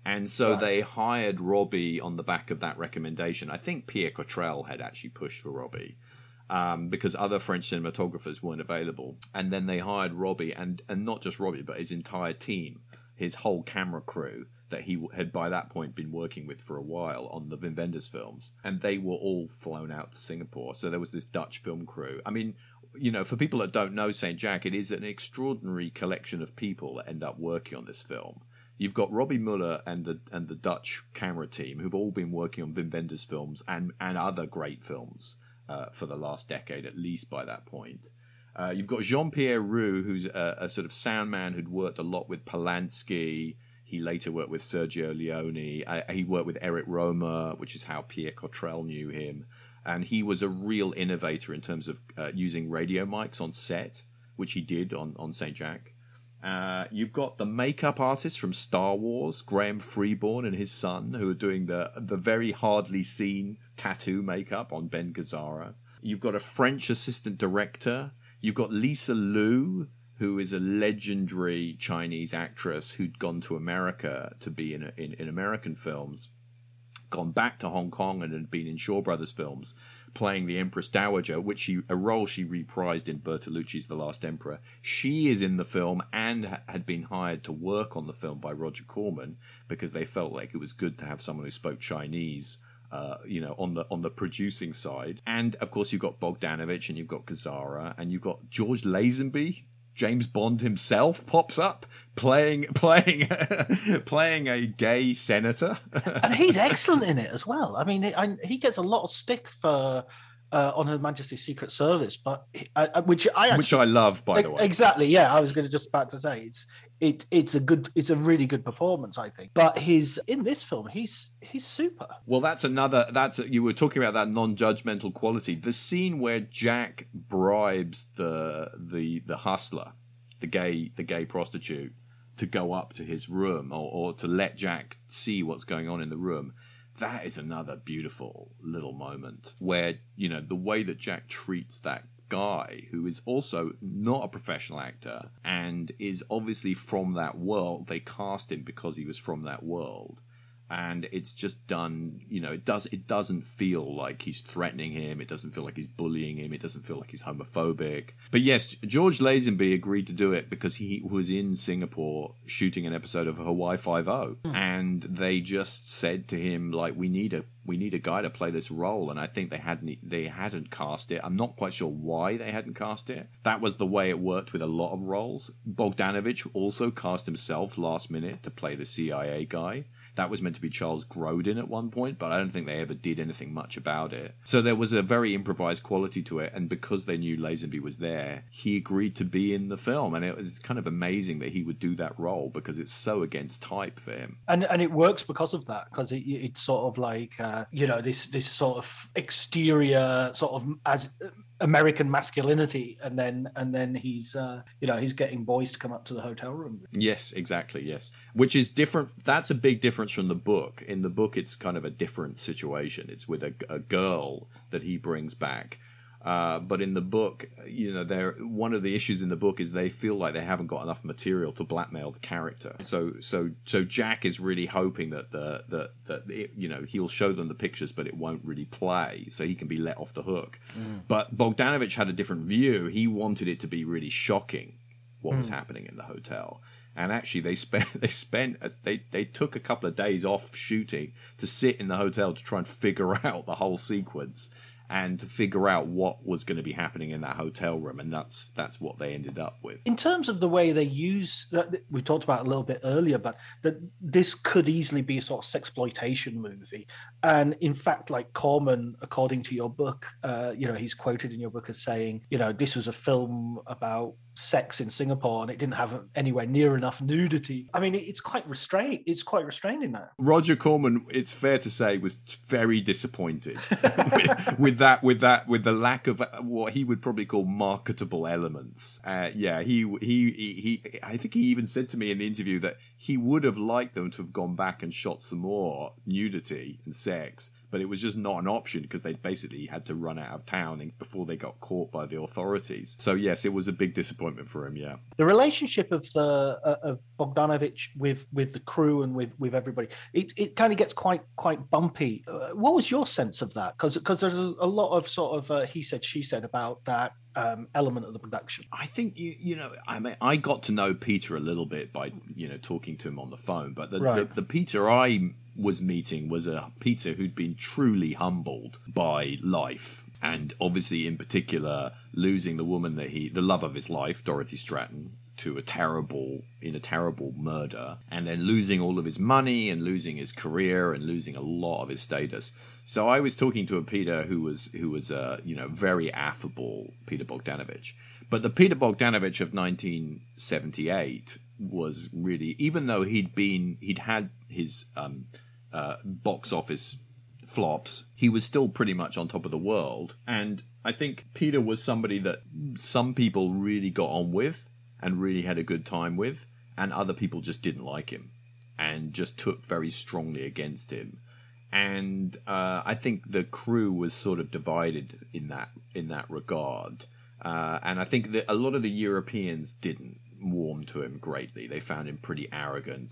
And so right. they hired Robbie on the back of that recommendation. I think Pierre Cottrell had actually pushed for Robbie um, because other French cinematographers weren't available. And then they hired Robbie, and, and not just Robbie, but his entire team, his whole camera crew, that he had by that point been working with for a while on the Wim Wenders films, and they were all flown out to Singapore. So there was this Dutch film crew. I mean, you know, for people that don't know Saint Jack, it is an extraordinary collection of people that end up working on this film. You've got Robbie Muller and the and the Dutch camera team who've all been working on Wim Wenders films and, and other great films uh, for the last decade, at least by that point. Uh, you've got Jean-Pierre Roux, who's a, a sort of sound man who'd worked a lot with Polanski. He later worked with Sergio Leone. Uh, he worked with Eric Rohmer, which is how Pierre Cottrell knew him. And he was a real innovator in terms of uh, using radio mics on set, which he did on, on Saint Jack. Uh, you've got the makeup artist from Star Wars, Graham Freeborn and his son, who are doing the, the very hardly seen tattoo makeup on Ben Gazzara. You've got a French assistant director. You've got Lisa Liu, who is a legendary Chinese actress who'd gone to America to be in, in in American films, gone back to Hong Kong and had been in Shaw Brothers films, playing the Empress Dowager, which she, a role she reprised in Bertolucci's The Last Emperor. She is in the film and had been hired to work on the film by Roger Corman because they felt like it was good to have someone who spoke Chinese Uh, you know, on the on the producing side. And of course, you've got Bogdanovich and you've got Gazzara and you've got George Lazenby. James Bond himself pops up playing playing playing a gay senator, and he's excellent in it as well. I mean, I, he gets a lot of stick for uh, on Her Majesty's Secret Service, but he, I, which I actually, which I love, by the way. Exactly, yeah. I was going to just about to say it's it it's a good it's a really good performance, I think. But his in this film, he's he's super. Well, that's another that's you were talking about that non-judgmental quality. The scene where Jack bribes the the the hustler, the gay the gay prostitute, to go up to his room or, or to let Jack see what's going on in the room. That is another beautiful little moment where, you know, the way that Jack treats that guy, who is also not a professional actor and is obviously from that world. They cast him because he was from that world. And it's just done, you know, it does it doesn't feel like he's threatening him. It doesn't feel like he's bullying him. It doesn't feel like he's homophobic. But yes, George Lazenby agreed to do it because he was in Singapore shooting an episode of Hawaii Five-O, mm. and they just said to him, like, we need a we need a guy to play this role. And I think they hadn't they hadn't cast it. I'm not quite sure why they hadn't cast it. That was the way it worked with a lot of roles. Bogdanovich also cast himself last minute to play the C I A guy. That was meant to be Charles Grodin at one point, but I don't think they ever did anything much about it. So there was a very improvised quality to it, and because they knew Lazenby was there, he agreed to be in the film, and it was kind of amazing that he would do that role because it's so against type for him. And and it works because of that, because it, it's sort of like, uh, you know, this this sort of exterior sort of as American masculinity, and then and then he's uh, you know he's getting boys to come up to the hotel room. Yes, exactly, yes. Which is different. That's a big difference from the book. In the book, it's kind of a different situation. It's with a, a girl that he brings back. Uh, but in the book, you know, they're, one of the issues in the book is they feel like they haven't got enough material to blackmail the character. So, so, so Jack is really hoping that the that that it, you know, he'll show them the pictures, but it won't really play, so he can be let off the hook. Mm. But Bogdanovich had a different view. He wanted it to be really shocking what mm. was happening in the hotel. And actually, they spent they spent they they took a couple of days off shooting to sit in the hotel to try and figure out the whole sequence and to figure out what was going to be happening in that hotel room. And that's that's what they ended up with. In terms of the way they use, we talked about a little bit earlier, but that this could easily be a sort of sexploitation movie. And in fact, like Corman, according to your book, uh, you know, he's quoted in your book as saying, you know, this was a film about sex in Singapore and it didn't have anywhere near enough nudity. I mean, it's quite restrained. It's quite restrained in that. Roger Corman, it's fair to say, was very disappointed with, with that, with that, with the lack of what he would probably call marketable elements. Uh, yeah, he, he, he, he. I think he even said to me in the interview that he would have liked them to have gone back and shot some more nudity and sex, but it was just not an option because they basically had to run out of town before they got caught by the authorities. So yes, it was a big disappointment for him. Yeah, the relationship of the uh, of Bogdanovich with, with the crew and with, with everybody, it, it kind of gets quite quite bumpy. Uh, what was your sense of that? Because because there's a lot of sort of uh, he said she said about that um, element of the production. I think you you know I mean I got to know Peter a little bit by you know talking to him on the phone, but the right. the, the Peter I was meeting was a Peter who'd been truly humbled by life, and obviously in particular losing the woman that he, the love of his life, Dorothy Stratton, to a terrible, in a terrible murder, and then losing all of his money and losing his career and losing a lot of his status. So I was talking to a Peter who was who was a you know very affable Peter Bogdanovich, but the Peter Bogdanovich of nineteen seventy-eight was really, even though he'd been he'd had his um Uh, box office flops, he was still pretty much on top of the world. And I think Peter was somebody that some people really got on with and really had a good time with, and other people just didn't like him and just took very strongly against him. And uh, I think the crew was sort of divided in that in that regard. Uh, and I think that a lot of the Europeans didn't warm to him greatly. They found him pretty arrogant.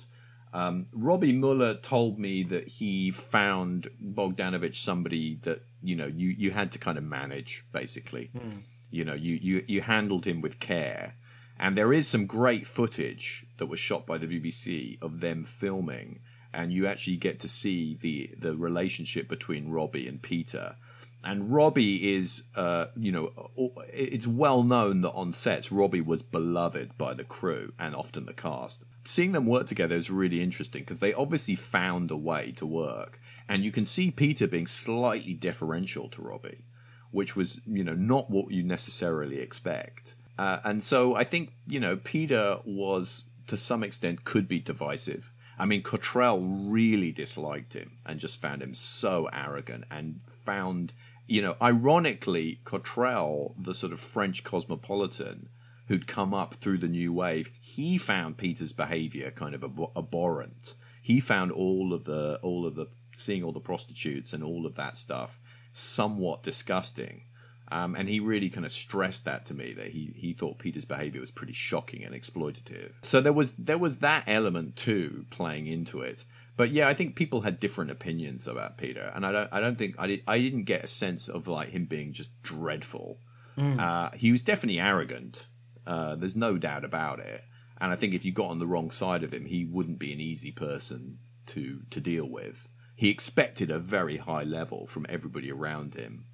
Um, Robbie Muller told me that he found Bogdanovich somebody that, you know, you, you had to kind of manage, basically. Mm. You know, you, you, you handled him with care. And there is some great footage that was shot by the B B C of them filming, and you actually get to see the, the relationship between Robbie and Peter. And Robbie is, uh, you know, it's well known that on sets, Robbie was beloved by the crew and often the cast. Seeing them work together is really interesting because they obviously found a way to work. And you can see Peter being slightly deferential to Robbie, which was, you know, not what you necessarily expect. Uh, and so I think, you know, Peter was, to some extent, could be divisive. I mean, Cottrell really disliked him and just found him so arrogant and found... You know, ironically, Cottrell, the sort of French cosmopolitan who'd come up through the new wave, he found Peter's behaviour kind of ab- abhorrent. He found all of the, all of the, seeing all the prostitutes and all of that stuff somewhat disgusting. Um, and he really kind of stressed that to me, that he, he thought Peter's behaviour was pretty shocking and exploitative. So there was there was that element too playing into it. But yeah, I think people had different opinions about Peter, and I don't I don't think I did I didn't get a sense of like him being just dreadful. Mm. Uh, he was definitely arrogant. Uh, there's no doubt about it. And I think if you got on the wrong side of him, he wouldn't be an easy person to to deal with. He expected a very high level from everybody around him.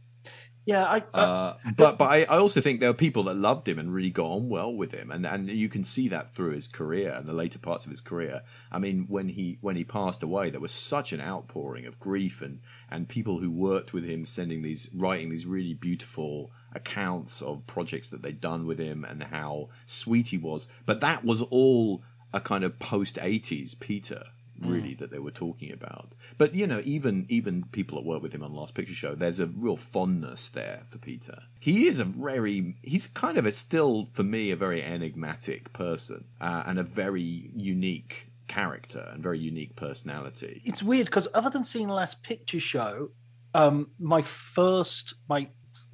Yeah, I, I, uh, but but I, I also think there were people that loved him and really got on well with him, and, and you can see that through his career and the later parts of his career. I mean, when he when he passed away, there was such an outpouring of grief, and, and people who worked with him sending these writing these really beautiful accounts of projects that they'd done with him and how sweet he was. But that was all a kind of post eighties Peter. Really, mm. that they were talking about. But, you know, even even people that work with him on The Last Picture Show, there's a real fondness there for Peter. He is a very... He's kind of a still, for me, a very enigmatic person uh, and a very unique character and very unique personality. It's weird, because other than seeing The Last Picture Show, um, my first... My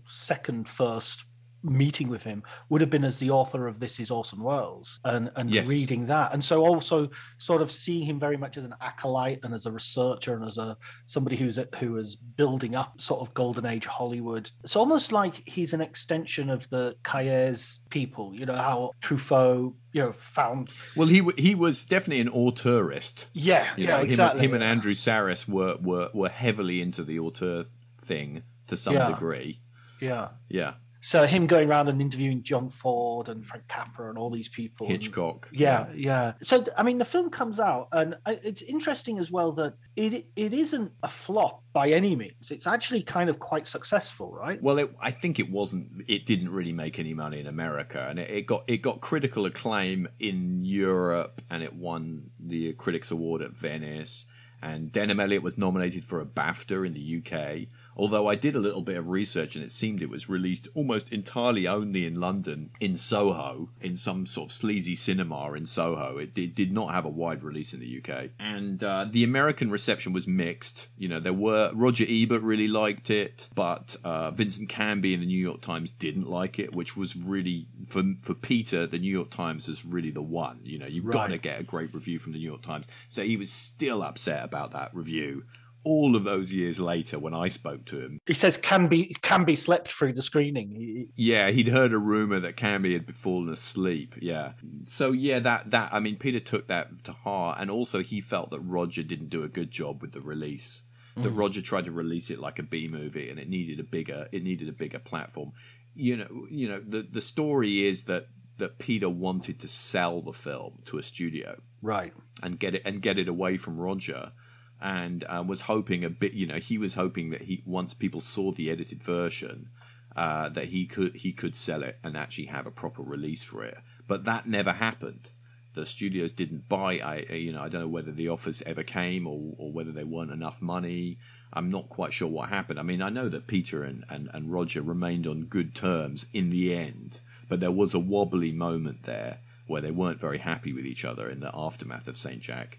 second first... meeting with him would have been as the author of This Is Orson Welles and, and yes. reading that. And so also sort of seeing him very much as an acolyte and as a researcher and as a somebody who's who is building up sort of golden age Hollywood. It's almost like he's an extension of the Caillies people, you know, how Truffaut, you know, found... Well, he he was definitely an auteurist. Yeah, you yeah, know, exactly. Him, him and Andrew Sarris were, were, were heavily into the auteur thing to some yeah. degree. Yeah. Yeah. So him going around and interviewing John Ford and Frank Capra and all these people. Hitchcock. And, yeah, yeah, yeah. So, I mean, the film comes out, and it's interesting as well that it it isn't a flop by any means. It's actually kind of quite successful, right? Well, it, I think it wasn't. It didn't really make any money in America, and it, it got it got critical acclaim in Europe, and it won the Critics' Award at Venice. And Denholm Elliott was nominated for a BAFTA in the U K. Although I did a little bit of research and it seemed it was released almost entirely only in London, in Soho, in some sort of sleazy cinema in Soho. It did, did not have a wide release in the U K. And uh, the American reception was mixed. You know, there were... Roger Ebert really liked it, but uh, Vincent Canby in the New York Times didn't like it, which was really... For, for Peter, the New York Times was really the one. You know, you've right. got to get a great review from the New York Times. So he was still upset about that review. All of those years later, when I spoke to him, he says Canby Canby slept through the screening. Yeah, he'd heard a rumor that Canby had fallen asleep. Yeah, so yeah, that that I mean, Peter took that to heart, and also he felt that Roger didn't do a good job with the release. Mm. That Roger tried to release it like a B movie, and it needed a bigger it needed a bigger platform. You know, you know the the story is that that Peter wanted to sell the film to a studio, right, and get it and get it away from Roger. And uh, was hoping a bit, you know, he was hoping that he once people saw the edited version, uh, that he could he could sell it and actually have a proper release for it. But that never happened. The studios didn't buy. I, you know, I don't know whether the offers ever came or, or whether there weren't enough money. I'm not quite sure what happened. I mean, I know that Peter and, and, and Roger remained on good terms in the end, but there was a wobbly moment there where they weren't very happy with each other in the aftermath of Saint Jack.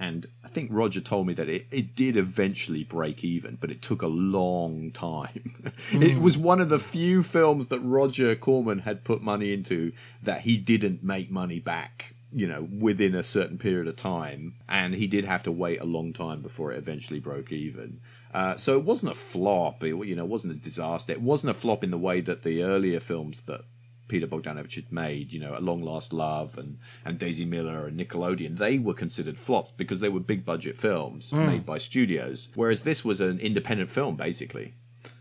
And I think Roger told me that it, it did eventually break even, but it took a long time. Mm. It was one of the few films that Roger Corman had put money into that he didn't make money back, you know, within a certain period of time. And he did have to wait a long time before it eventually broke even. Uh, so it wasn't a flop. It, you know, it wasn't a disaster. It wasn't a flop in the way that the earlier films that Peter Bogdanovich had made, you know, A Long Last Love and, and Daisy Miller and Nickelodeon, they were considered flops because they were big budget films mm. made by studios, whereas this was an independent film, basically.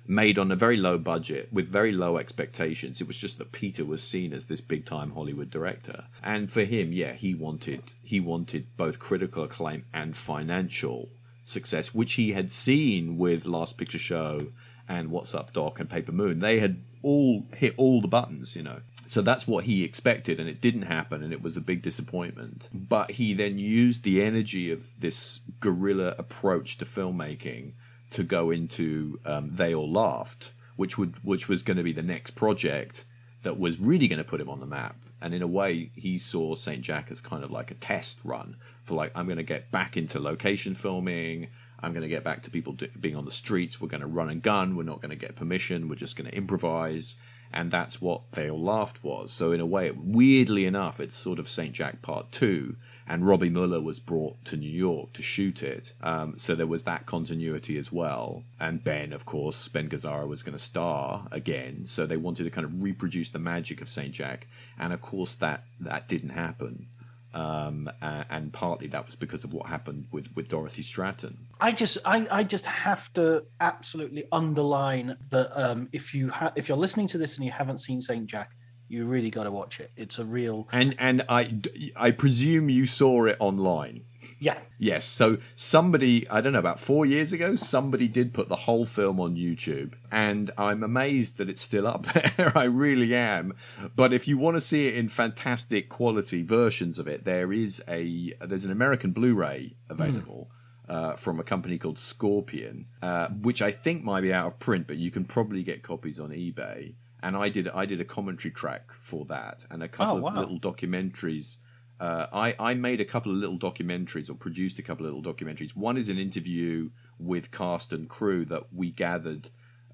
made on a very low budget with very low expectations. It was just that Peter was seen as this big time Hollywood director, and for him, yeah, he wanted he wanted both critical acclaim and financial success, which he had seen with Last Picture Show and What's Up Doc and Paper Moon. They had all hit all the buttons, you know. So that's what he expected, and it didn't happen, and it was a big disappointment. But he then used the energy of this guerrilla approach to filmmaking to go into um, They All Laughed, which would which was going to be the next project that was really going to put him on the map. And in a way, he saw Saint Jack as kind of like a test run for, like, I'm going to get back into location filming. I'm going to get back to people do, being on the streets. We're going to run and gun. We're not going to get permission. We're just going to improvise. And that's what They All Laughed was. So in a way, weirdly enough, it's sort of Saint Jack Part two. And Robbie Muller was brought to New York to shoot it. Um, so there was that continuity as well. And Ben, of course, Ben Gazzara was going to star again. So they wanted to kind of reproduce the magic of Saint Jack. And of course, that, that didn't happen. Um, and partly that was because of what happened with, with Dorothy Stratton. I just, I, I just have to absolutely underline that um, if you ha- if you're listening to this and you haven't seen Saint Jack, you really got to watch it. It's a real and and I, I presume you saw it online. Yeah. Yes. So somebody, I don't know, about four years ago, somebody did put the whole film on YouTube, and I'm amazed that it's still up there. I really am. But if you want to see it in fantastic quality versions of it, there is a there's an American Blu-ray available mm. uh, from a company called Scorpion, uh, which I think might be out of print, but you can probably get copies on eBay. And I did I did a commentary track for that and a couple oh, wow. of little documentaries. Uh, I, I made a couple of little documentaries or produced a couple of little documentaries. One is an interview with cast and crew that we gathered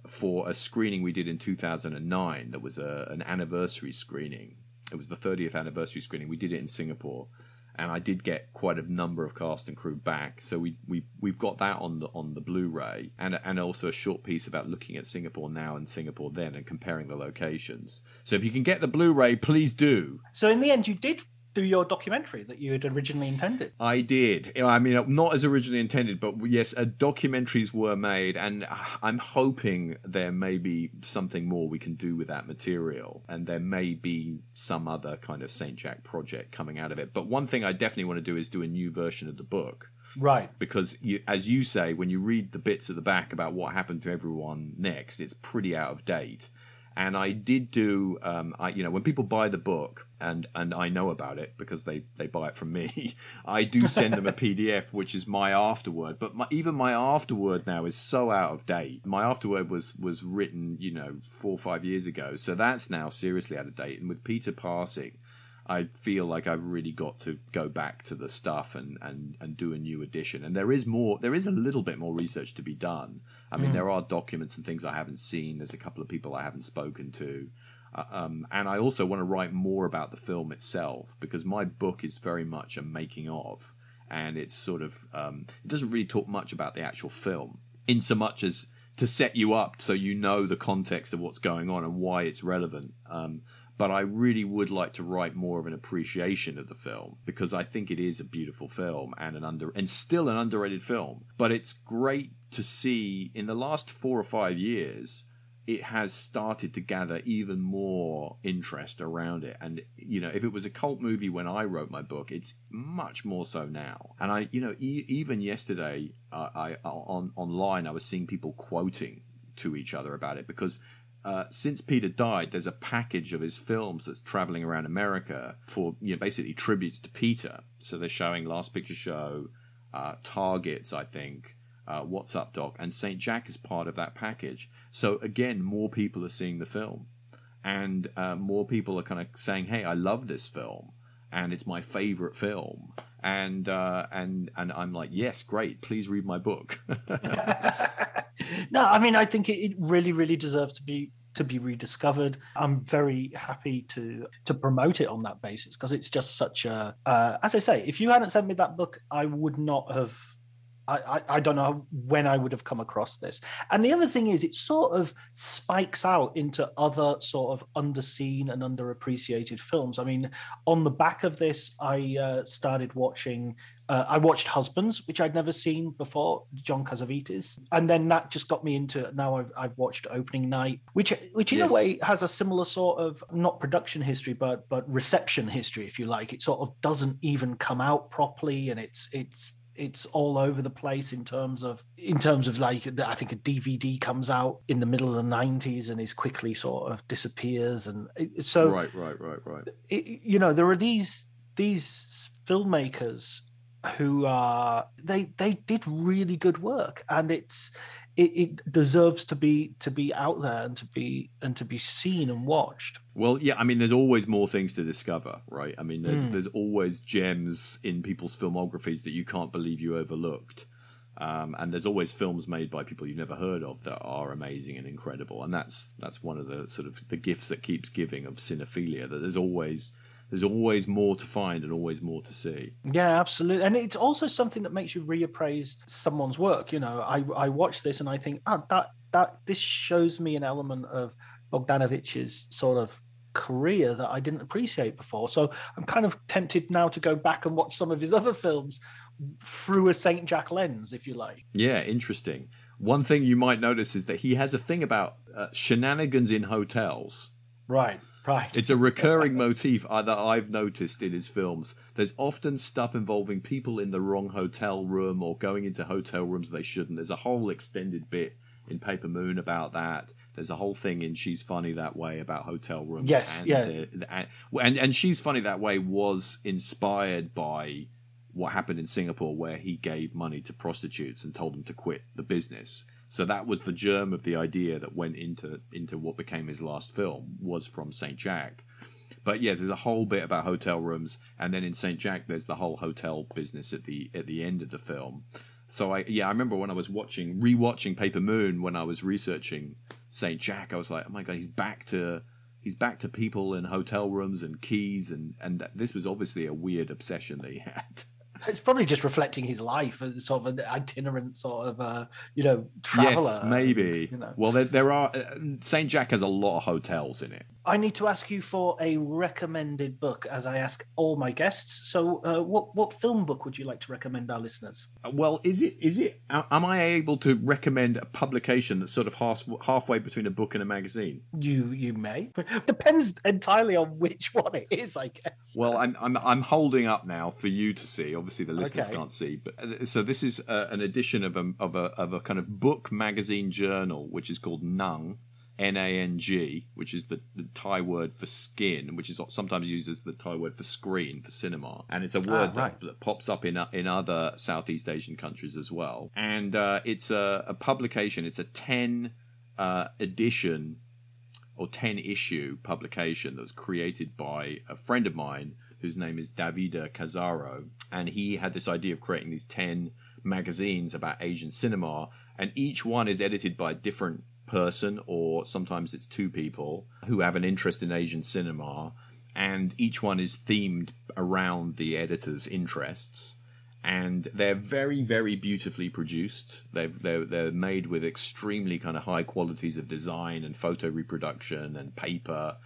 for a screening we did in two thousand nine. That was a, an anniversary screening. It was the thirtieth anniversary screening. We did it in Singapore, and I did get quite a number of cast and crew back. So we, we, we've got that on the on the Blu-ray, and and also a short piece about looking at Singapore now and Singapore then and comparing the locations. So if you can get the Blu-ray, please do. So in the end, you did do your documentary that you had originally intended. I did. I mean, not as originally intended, but yes, uh, documentaries were made, and I'm hoping there may be something more we can do with that material, and there may be some other kind of Saint Jack project coming out of it. But one thing I definitely want to do is do a new version of the book. Right. Because, you, as you say, when you read the bits at the back about what happened to everyone next, it's pretty out of date. And I did do, um, I, you know, when people buy the book, and, and I know about it because they, they buy it from me, I do send them a P D F, which is my afterword. But my, even my afterword now is so out of date. My afterword was, was written, you know, four or five years ago. So that's now seriously out of date. And with Peter passing, I feel like I've really got to go back to the stuff and, and, and do a new edition. And there is more, there is a little bit more research to be done. I mean, mm. there are documents and things I haven't seen. There's a couple of people I haven't spoken to. Uh, um, and I also want to write more about the film itself, because my book is very much a making of. And it's sort of, um, it doesn't really talk much about the actual film, in so much as to set you up so you know the context of what's going on and why it's relevant. Um, But I really would like to write more of an appreciation of the film, because I think it is a beautiful film and an under and still an underrated film. But it's great to see in the last four or five years, it has started to gather even more interest around it. And, you know, if it was a cult movie when I wrote my book, it's much more so now. And I, you know, e- even yesterday uh, I on online, I was seeing people quoting to each other about it, because Uh, since Peter died, there's a package of his films that's traveling around America for, you know, basically tributes to Peter. So they're showing Last Picture Show, uh, Targets, I think, uh, What's Up Doc, and Saint Jack is part of that package. So again, more people are seeing the film, and uh, more people are kind of saying, "Hey, I love this film, and it's my favorite film." And uh, and and I'm like, "Yes, great. Please read my book." No, I mean, I think it really, really deserves to be to be rediscovered. I'm very happy to to promote it on that basis, because it's just such a. Uh, as I say, if you hadn't sent me that book, I would not have I, I, I don't know when I would have come across this. And the other thing is, it sort of spikes out into other sort of underseen and underappreciated films. I mean, on the back of this, I uh, started watching, uh, I watched Husbands, which I'd never seen before, John Cassavetes. And then that just got me into, now I've, I've watched Opening Night, which which in yes. a way has a similar sort of, not production history, but but reception history, if you like. It sort of doesn't even come out properly, and it's it's... it's all over the place in terms of in terms of like, I think a D V D comes out in the middle of the nineties and is quickly sort of disappears. And so right right right right it, you know, there are these these filmmakers who are they they did really good work, and it's it, it deserves to be to be out there and to be and to be seen and watched. Well, yeah, I mean, there's always more things to discover, right? I mean, there's mm. there's always gems in people's filmographies that you can't believe you overlooked. Um, and there's always films made by people you've never heard of that are amazing and incredible. And that's that's one of the sort of the gifts that keeps giving of cinephilia, that there's always there's always more to find and always more to see. Yeah, absolutely. And it's also something that makes you reappraise someone's work. You know, I, I watch this and I think, oh, that that this shows me an element of Bogdanovich's sort of career that I didn't appreciate before. So I'm kind of tempted now to go back and watch some of his other films through a Saint Jack lens, if you like. Yeah, interesting. One thing you might notice is that he has a thing about uh, shenanigans in hotels. Right, right. It's a recurring motif that I've noticed in his films. There's often stuff involving people in the wrong hotel room or going into hotel rooms they shouldn't. There's a whole extended bit in Paper Moon about that. There's a whole thing in She's Funny That Way about hotel rooms. Yes, and, yeah. Uh, and, and She's Funny That Way was inspired by what happened in Singapore, where he gave money to prostitutes and told them to quit the business. So that was the germ of the idea that went into into what became his last film, was from Saint Jack. But yeah, there's a whole bit about hotel rooms. And then in Saint Jack, there's the whole hotel business at the at the end of the film. So I yeah, I remember when I was watching, rewatching Paper Moon, when I was researching Saint Jack, I was like, oh my god, he's back to he's back to people in hotel rooms and keys, and and this was obviously a weird obsession that he had. It's probably just reflecting his life as sort of an itinerant sort of uh, you know, traveler. Yes, maybe. And, you know. Well, there, there are uh, Saint Jack has a lot of hotels in it. I need to ask you for a recommended book, as I ask all my guests. So, uh, what what film book would you like to recommend our listeners? Well, is it is it am I able to recommend a publication that's sort of half, halfway between a book and a magazine? You you may. Depends entirely on which one it is, I guess. Well, I'm I'm I'm holding up now for you to see. Obviously, the listeners okay. can't see, but so this is uh, an edition of a of a of a kind of book magazine journal, which is called Nang. N A N G, which is the, the Thai word for skin, which is sometimes used as the Thai word for screen, for cinema. And it's a word ah, right. that, that pops up in in other Southeast Asian countries as well. And uh, it's a, a publication. It's a ten-edition uh, or ten-issue publication that was created by a friend of mine whose name is Davida Casaro. And he had this idea of creating these ten magazines about Asian cinema. And each one is edited by different person, or sometimes it's two people who have an interest in Asian cinema, and each one is themed around the editor's interests. And they're very, very beautifully produced. They've, they're, they're made with extremely kind of high qualities of design and photo reproduction and paper,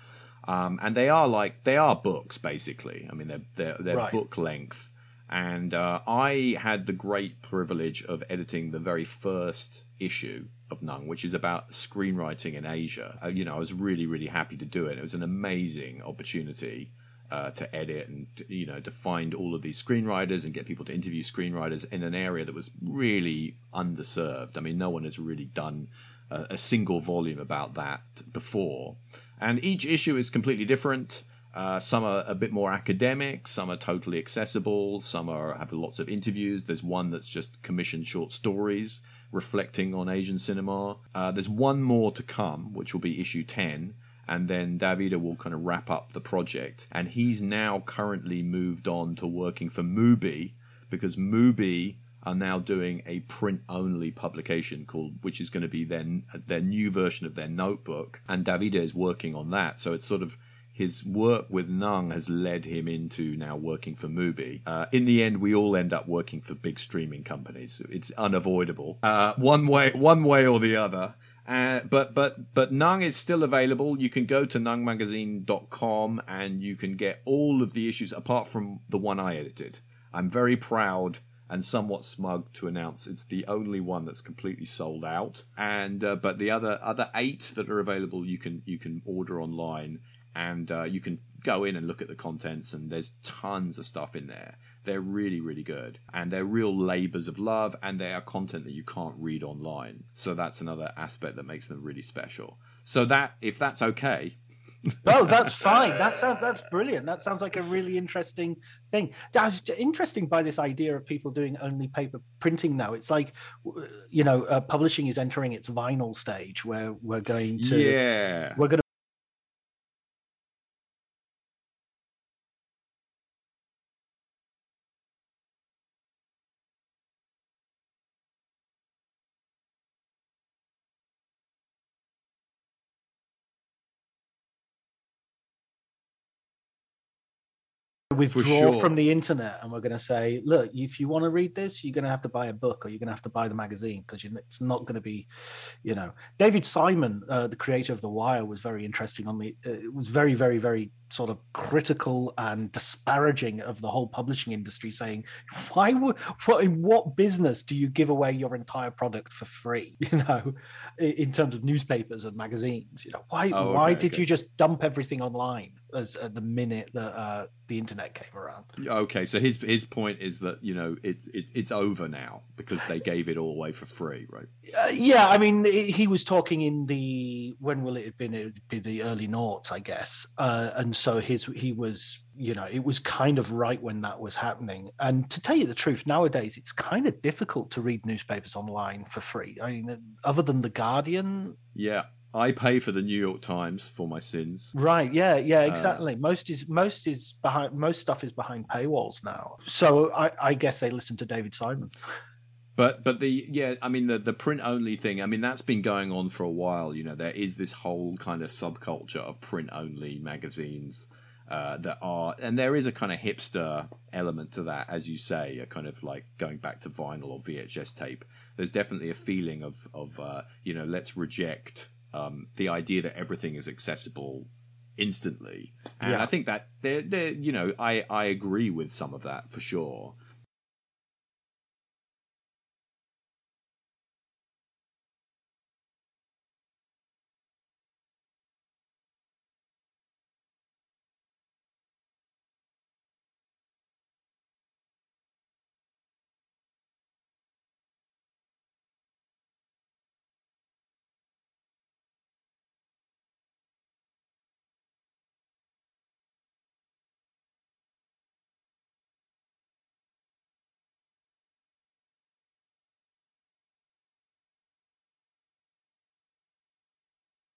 um, and they are like they are books basically. I mean, they're they're, they're right. book length. And uh, I had the great privilege of editing the very first issue of Nung, which is about screenwriting in Asia. You know, I was really, really happy to do it. It was an amazing opportunity uh, to edit and, you know, to find all of these screenwriters and get people to interview screenwriters in an area that was really underserved. I mean, no one has really done a, a single volume about that before. And each issue is completely different. Uh, some are a bit more academic, some are totally accessible, some are have lots of interviews. There's one that's just commissioned short stories reflecting on Asian cinema. Uh, there's one more to come, which will be issue ten, and then Davida will kind of wrap up the project. And he's now currently moved on to working for Mubi, because Mubi are now doing a print-only publication called, which is going to be their, their new version of their notebook, and Davida is working on that. So it's sort of his work with Nung has led him into now working for Mubi. Uh, in the end, we all end up working for big streaming companies. It's unavoidable, uh, one way, one way or the other. Uh, but but but Nung is still available. You can go to nung magazine dot com and you can get all of the issues apart from the one I edited. I'm very proud and somewhat smug to announce it's the only one that's completely sold out. And uh, but the other other eight that are available, you can you can order online, and uh, you can go in and look at the contents. And there's tons of stuff in there. They're really, really good. And they're real labours of love, and they are content that you can't read online. So that's another aspect that makes them really special. So that, if that's okay... No, that's fine. That sounds, that's brilliant. That sounds like a really interesting thing. I was interesting by this idea of people doing only paper printing now. It's like, you know, uh, publishing is entering its vinyl stage where we're going to... Yeah. We're going to withdraw sure. from the internet, and we're going to say, look, if you want to read this, you're going to have to buy a book, or you're going to have to buy the magazine, because it's not going to be, you know. David Simon, uh, the creator of The Wire, was very interesting on the uh, it was very very very sort of critical and disparaging of the whole publishing industry, saying, why would what in what business do you give away your entire product for free, you know, in terms of newspapers and magazines, you know, why oh, why okay, did okay. you just dump everything online as at the minute that uh, the internet came around? Okay, so his his point is that, you know, it's it, it's over now because they gave it all away for free, right? Uh, yeah, I mean, it, he was talking in the when will it have been? It would be the early noughts, I guess, uh, and so his he was. You know, it was kind of right when that was happening. And to tell you the truth, nowadays, it's kind of difficult to read newspapers online for free. I mean, other than The Guardian. Yeah, I pay for the New York Times for my sins. Right. Yeah. Yeah, exactly. Uh, most is most is behind. Most stuff is behind paywalls now. So I, I guess they listen to David Simon. But but the yeah, I mean, the the print only thing, I mean, that's been going on for a while. You know, there is this whole kind of subculture of print only magazines. Uh, that are, and there is a kind of hipster element to that, as you say, a kind of like going back to vinyl or V H S tape. There's definitely a feeling of, of uh, you know, let's reject um, the idea that everything is accessible instantly. And yeah. I think that, they're, they're, you know, I, I agree with some of that for sure.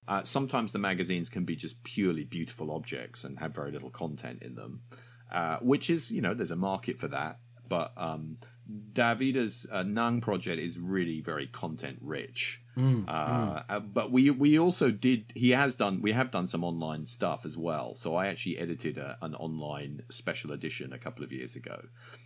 Uh, sometimes the magazines can be just purely beautiful objects and have very little content in them, uh, which is, you know, there's a market for that. But um, Davida's uh, Nung project is really very content rich. Mm, uh, mm. But we we also did he has done we have done some online stuff as well. So I actually edited a, an online special edition a couple of years ago.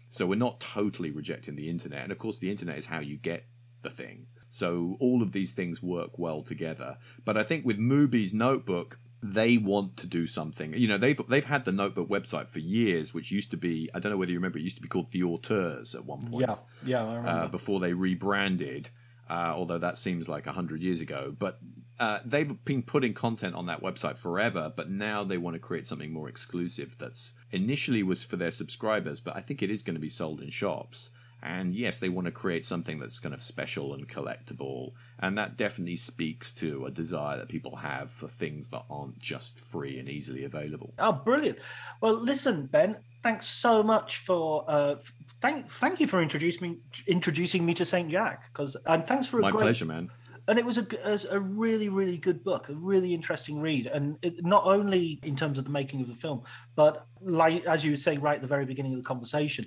So we're not totally rejecting the internet, and of course the internet is how you get the thing. So all of these things work well together. But I think with Mubi's Notebook, they want to do something. You know, they've they've had the Notebook website for years, which used to be, I don't know whether you remember, it used to be called The Auteurs at one point. Yeah, yeah, I remember. Uh, before they rebranded, uh, although that seems like one hundred years ago. But uh, they've been putting content on that website forever, but now they want to create something more exclusive that's initially was for their subscribers, but I think it is going to be sold in shops. And yes, they want to create something that's kind of special and collectible. And that definitely speaks to a desire that people have for things that aren't just free and easily available. Oh, brilliant. Well, listen, Ben, thanks so much for... Uh, thank thank you for introducing me, introducing me to Saint Jack. Cause, and thanks for a My great... pleasure, man. And it was a, a really, really good book, a really interesting read. And it, not only in terms of the making of the film, but like as you were saying right at the very beginning of the conversation,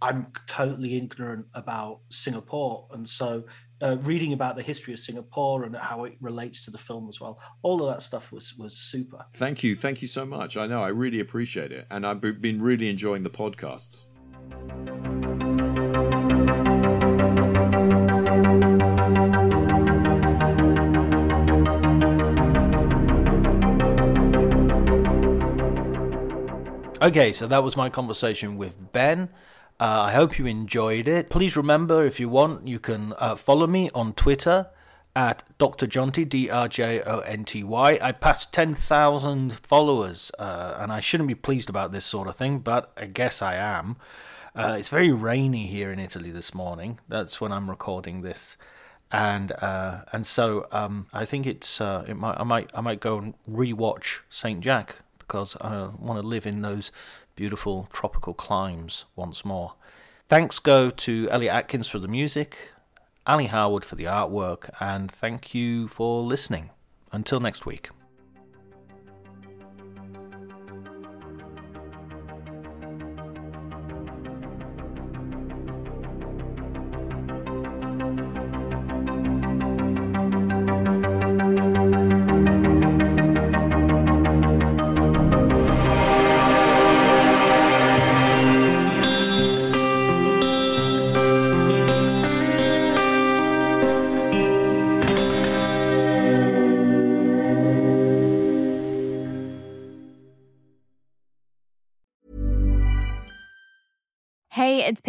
I'm totally ignorant about Singapore. And so uh, reading about the history of Singapore and how it relates to the film as well. All of that stuff was was super. Thank you. Thank you so much. I know. I really appreciate it. And I've been really enjoying the podcasts. Okay, so that was my conversation with Ben. Uh, I hope you enjoyed it. Please remember, if you want, you can uh, follow me on Twitter at Doctor Jonty, D R J O N T Y. I passed ten thousand followers, uh, and I shouldn't be pleased about this sort of thing, but I guess I am. Uh, it's very rainy here in Italy this morning. That's when I'm recording this. And uh, and so um, I think it's uh, it might I might I might go and rewatch Saint Jack, because I want to live in those beautiful tropical climes once more. Thanks go to Elliot Atkins for the music, Ali Harwood for the artwork, and thank you for listening. Until next week. It's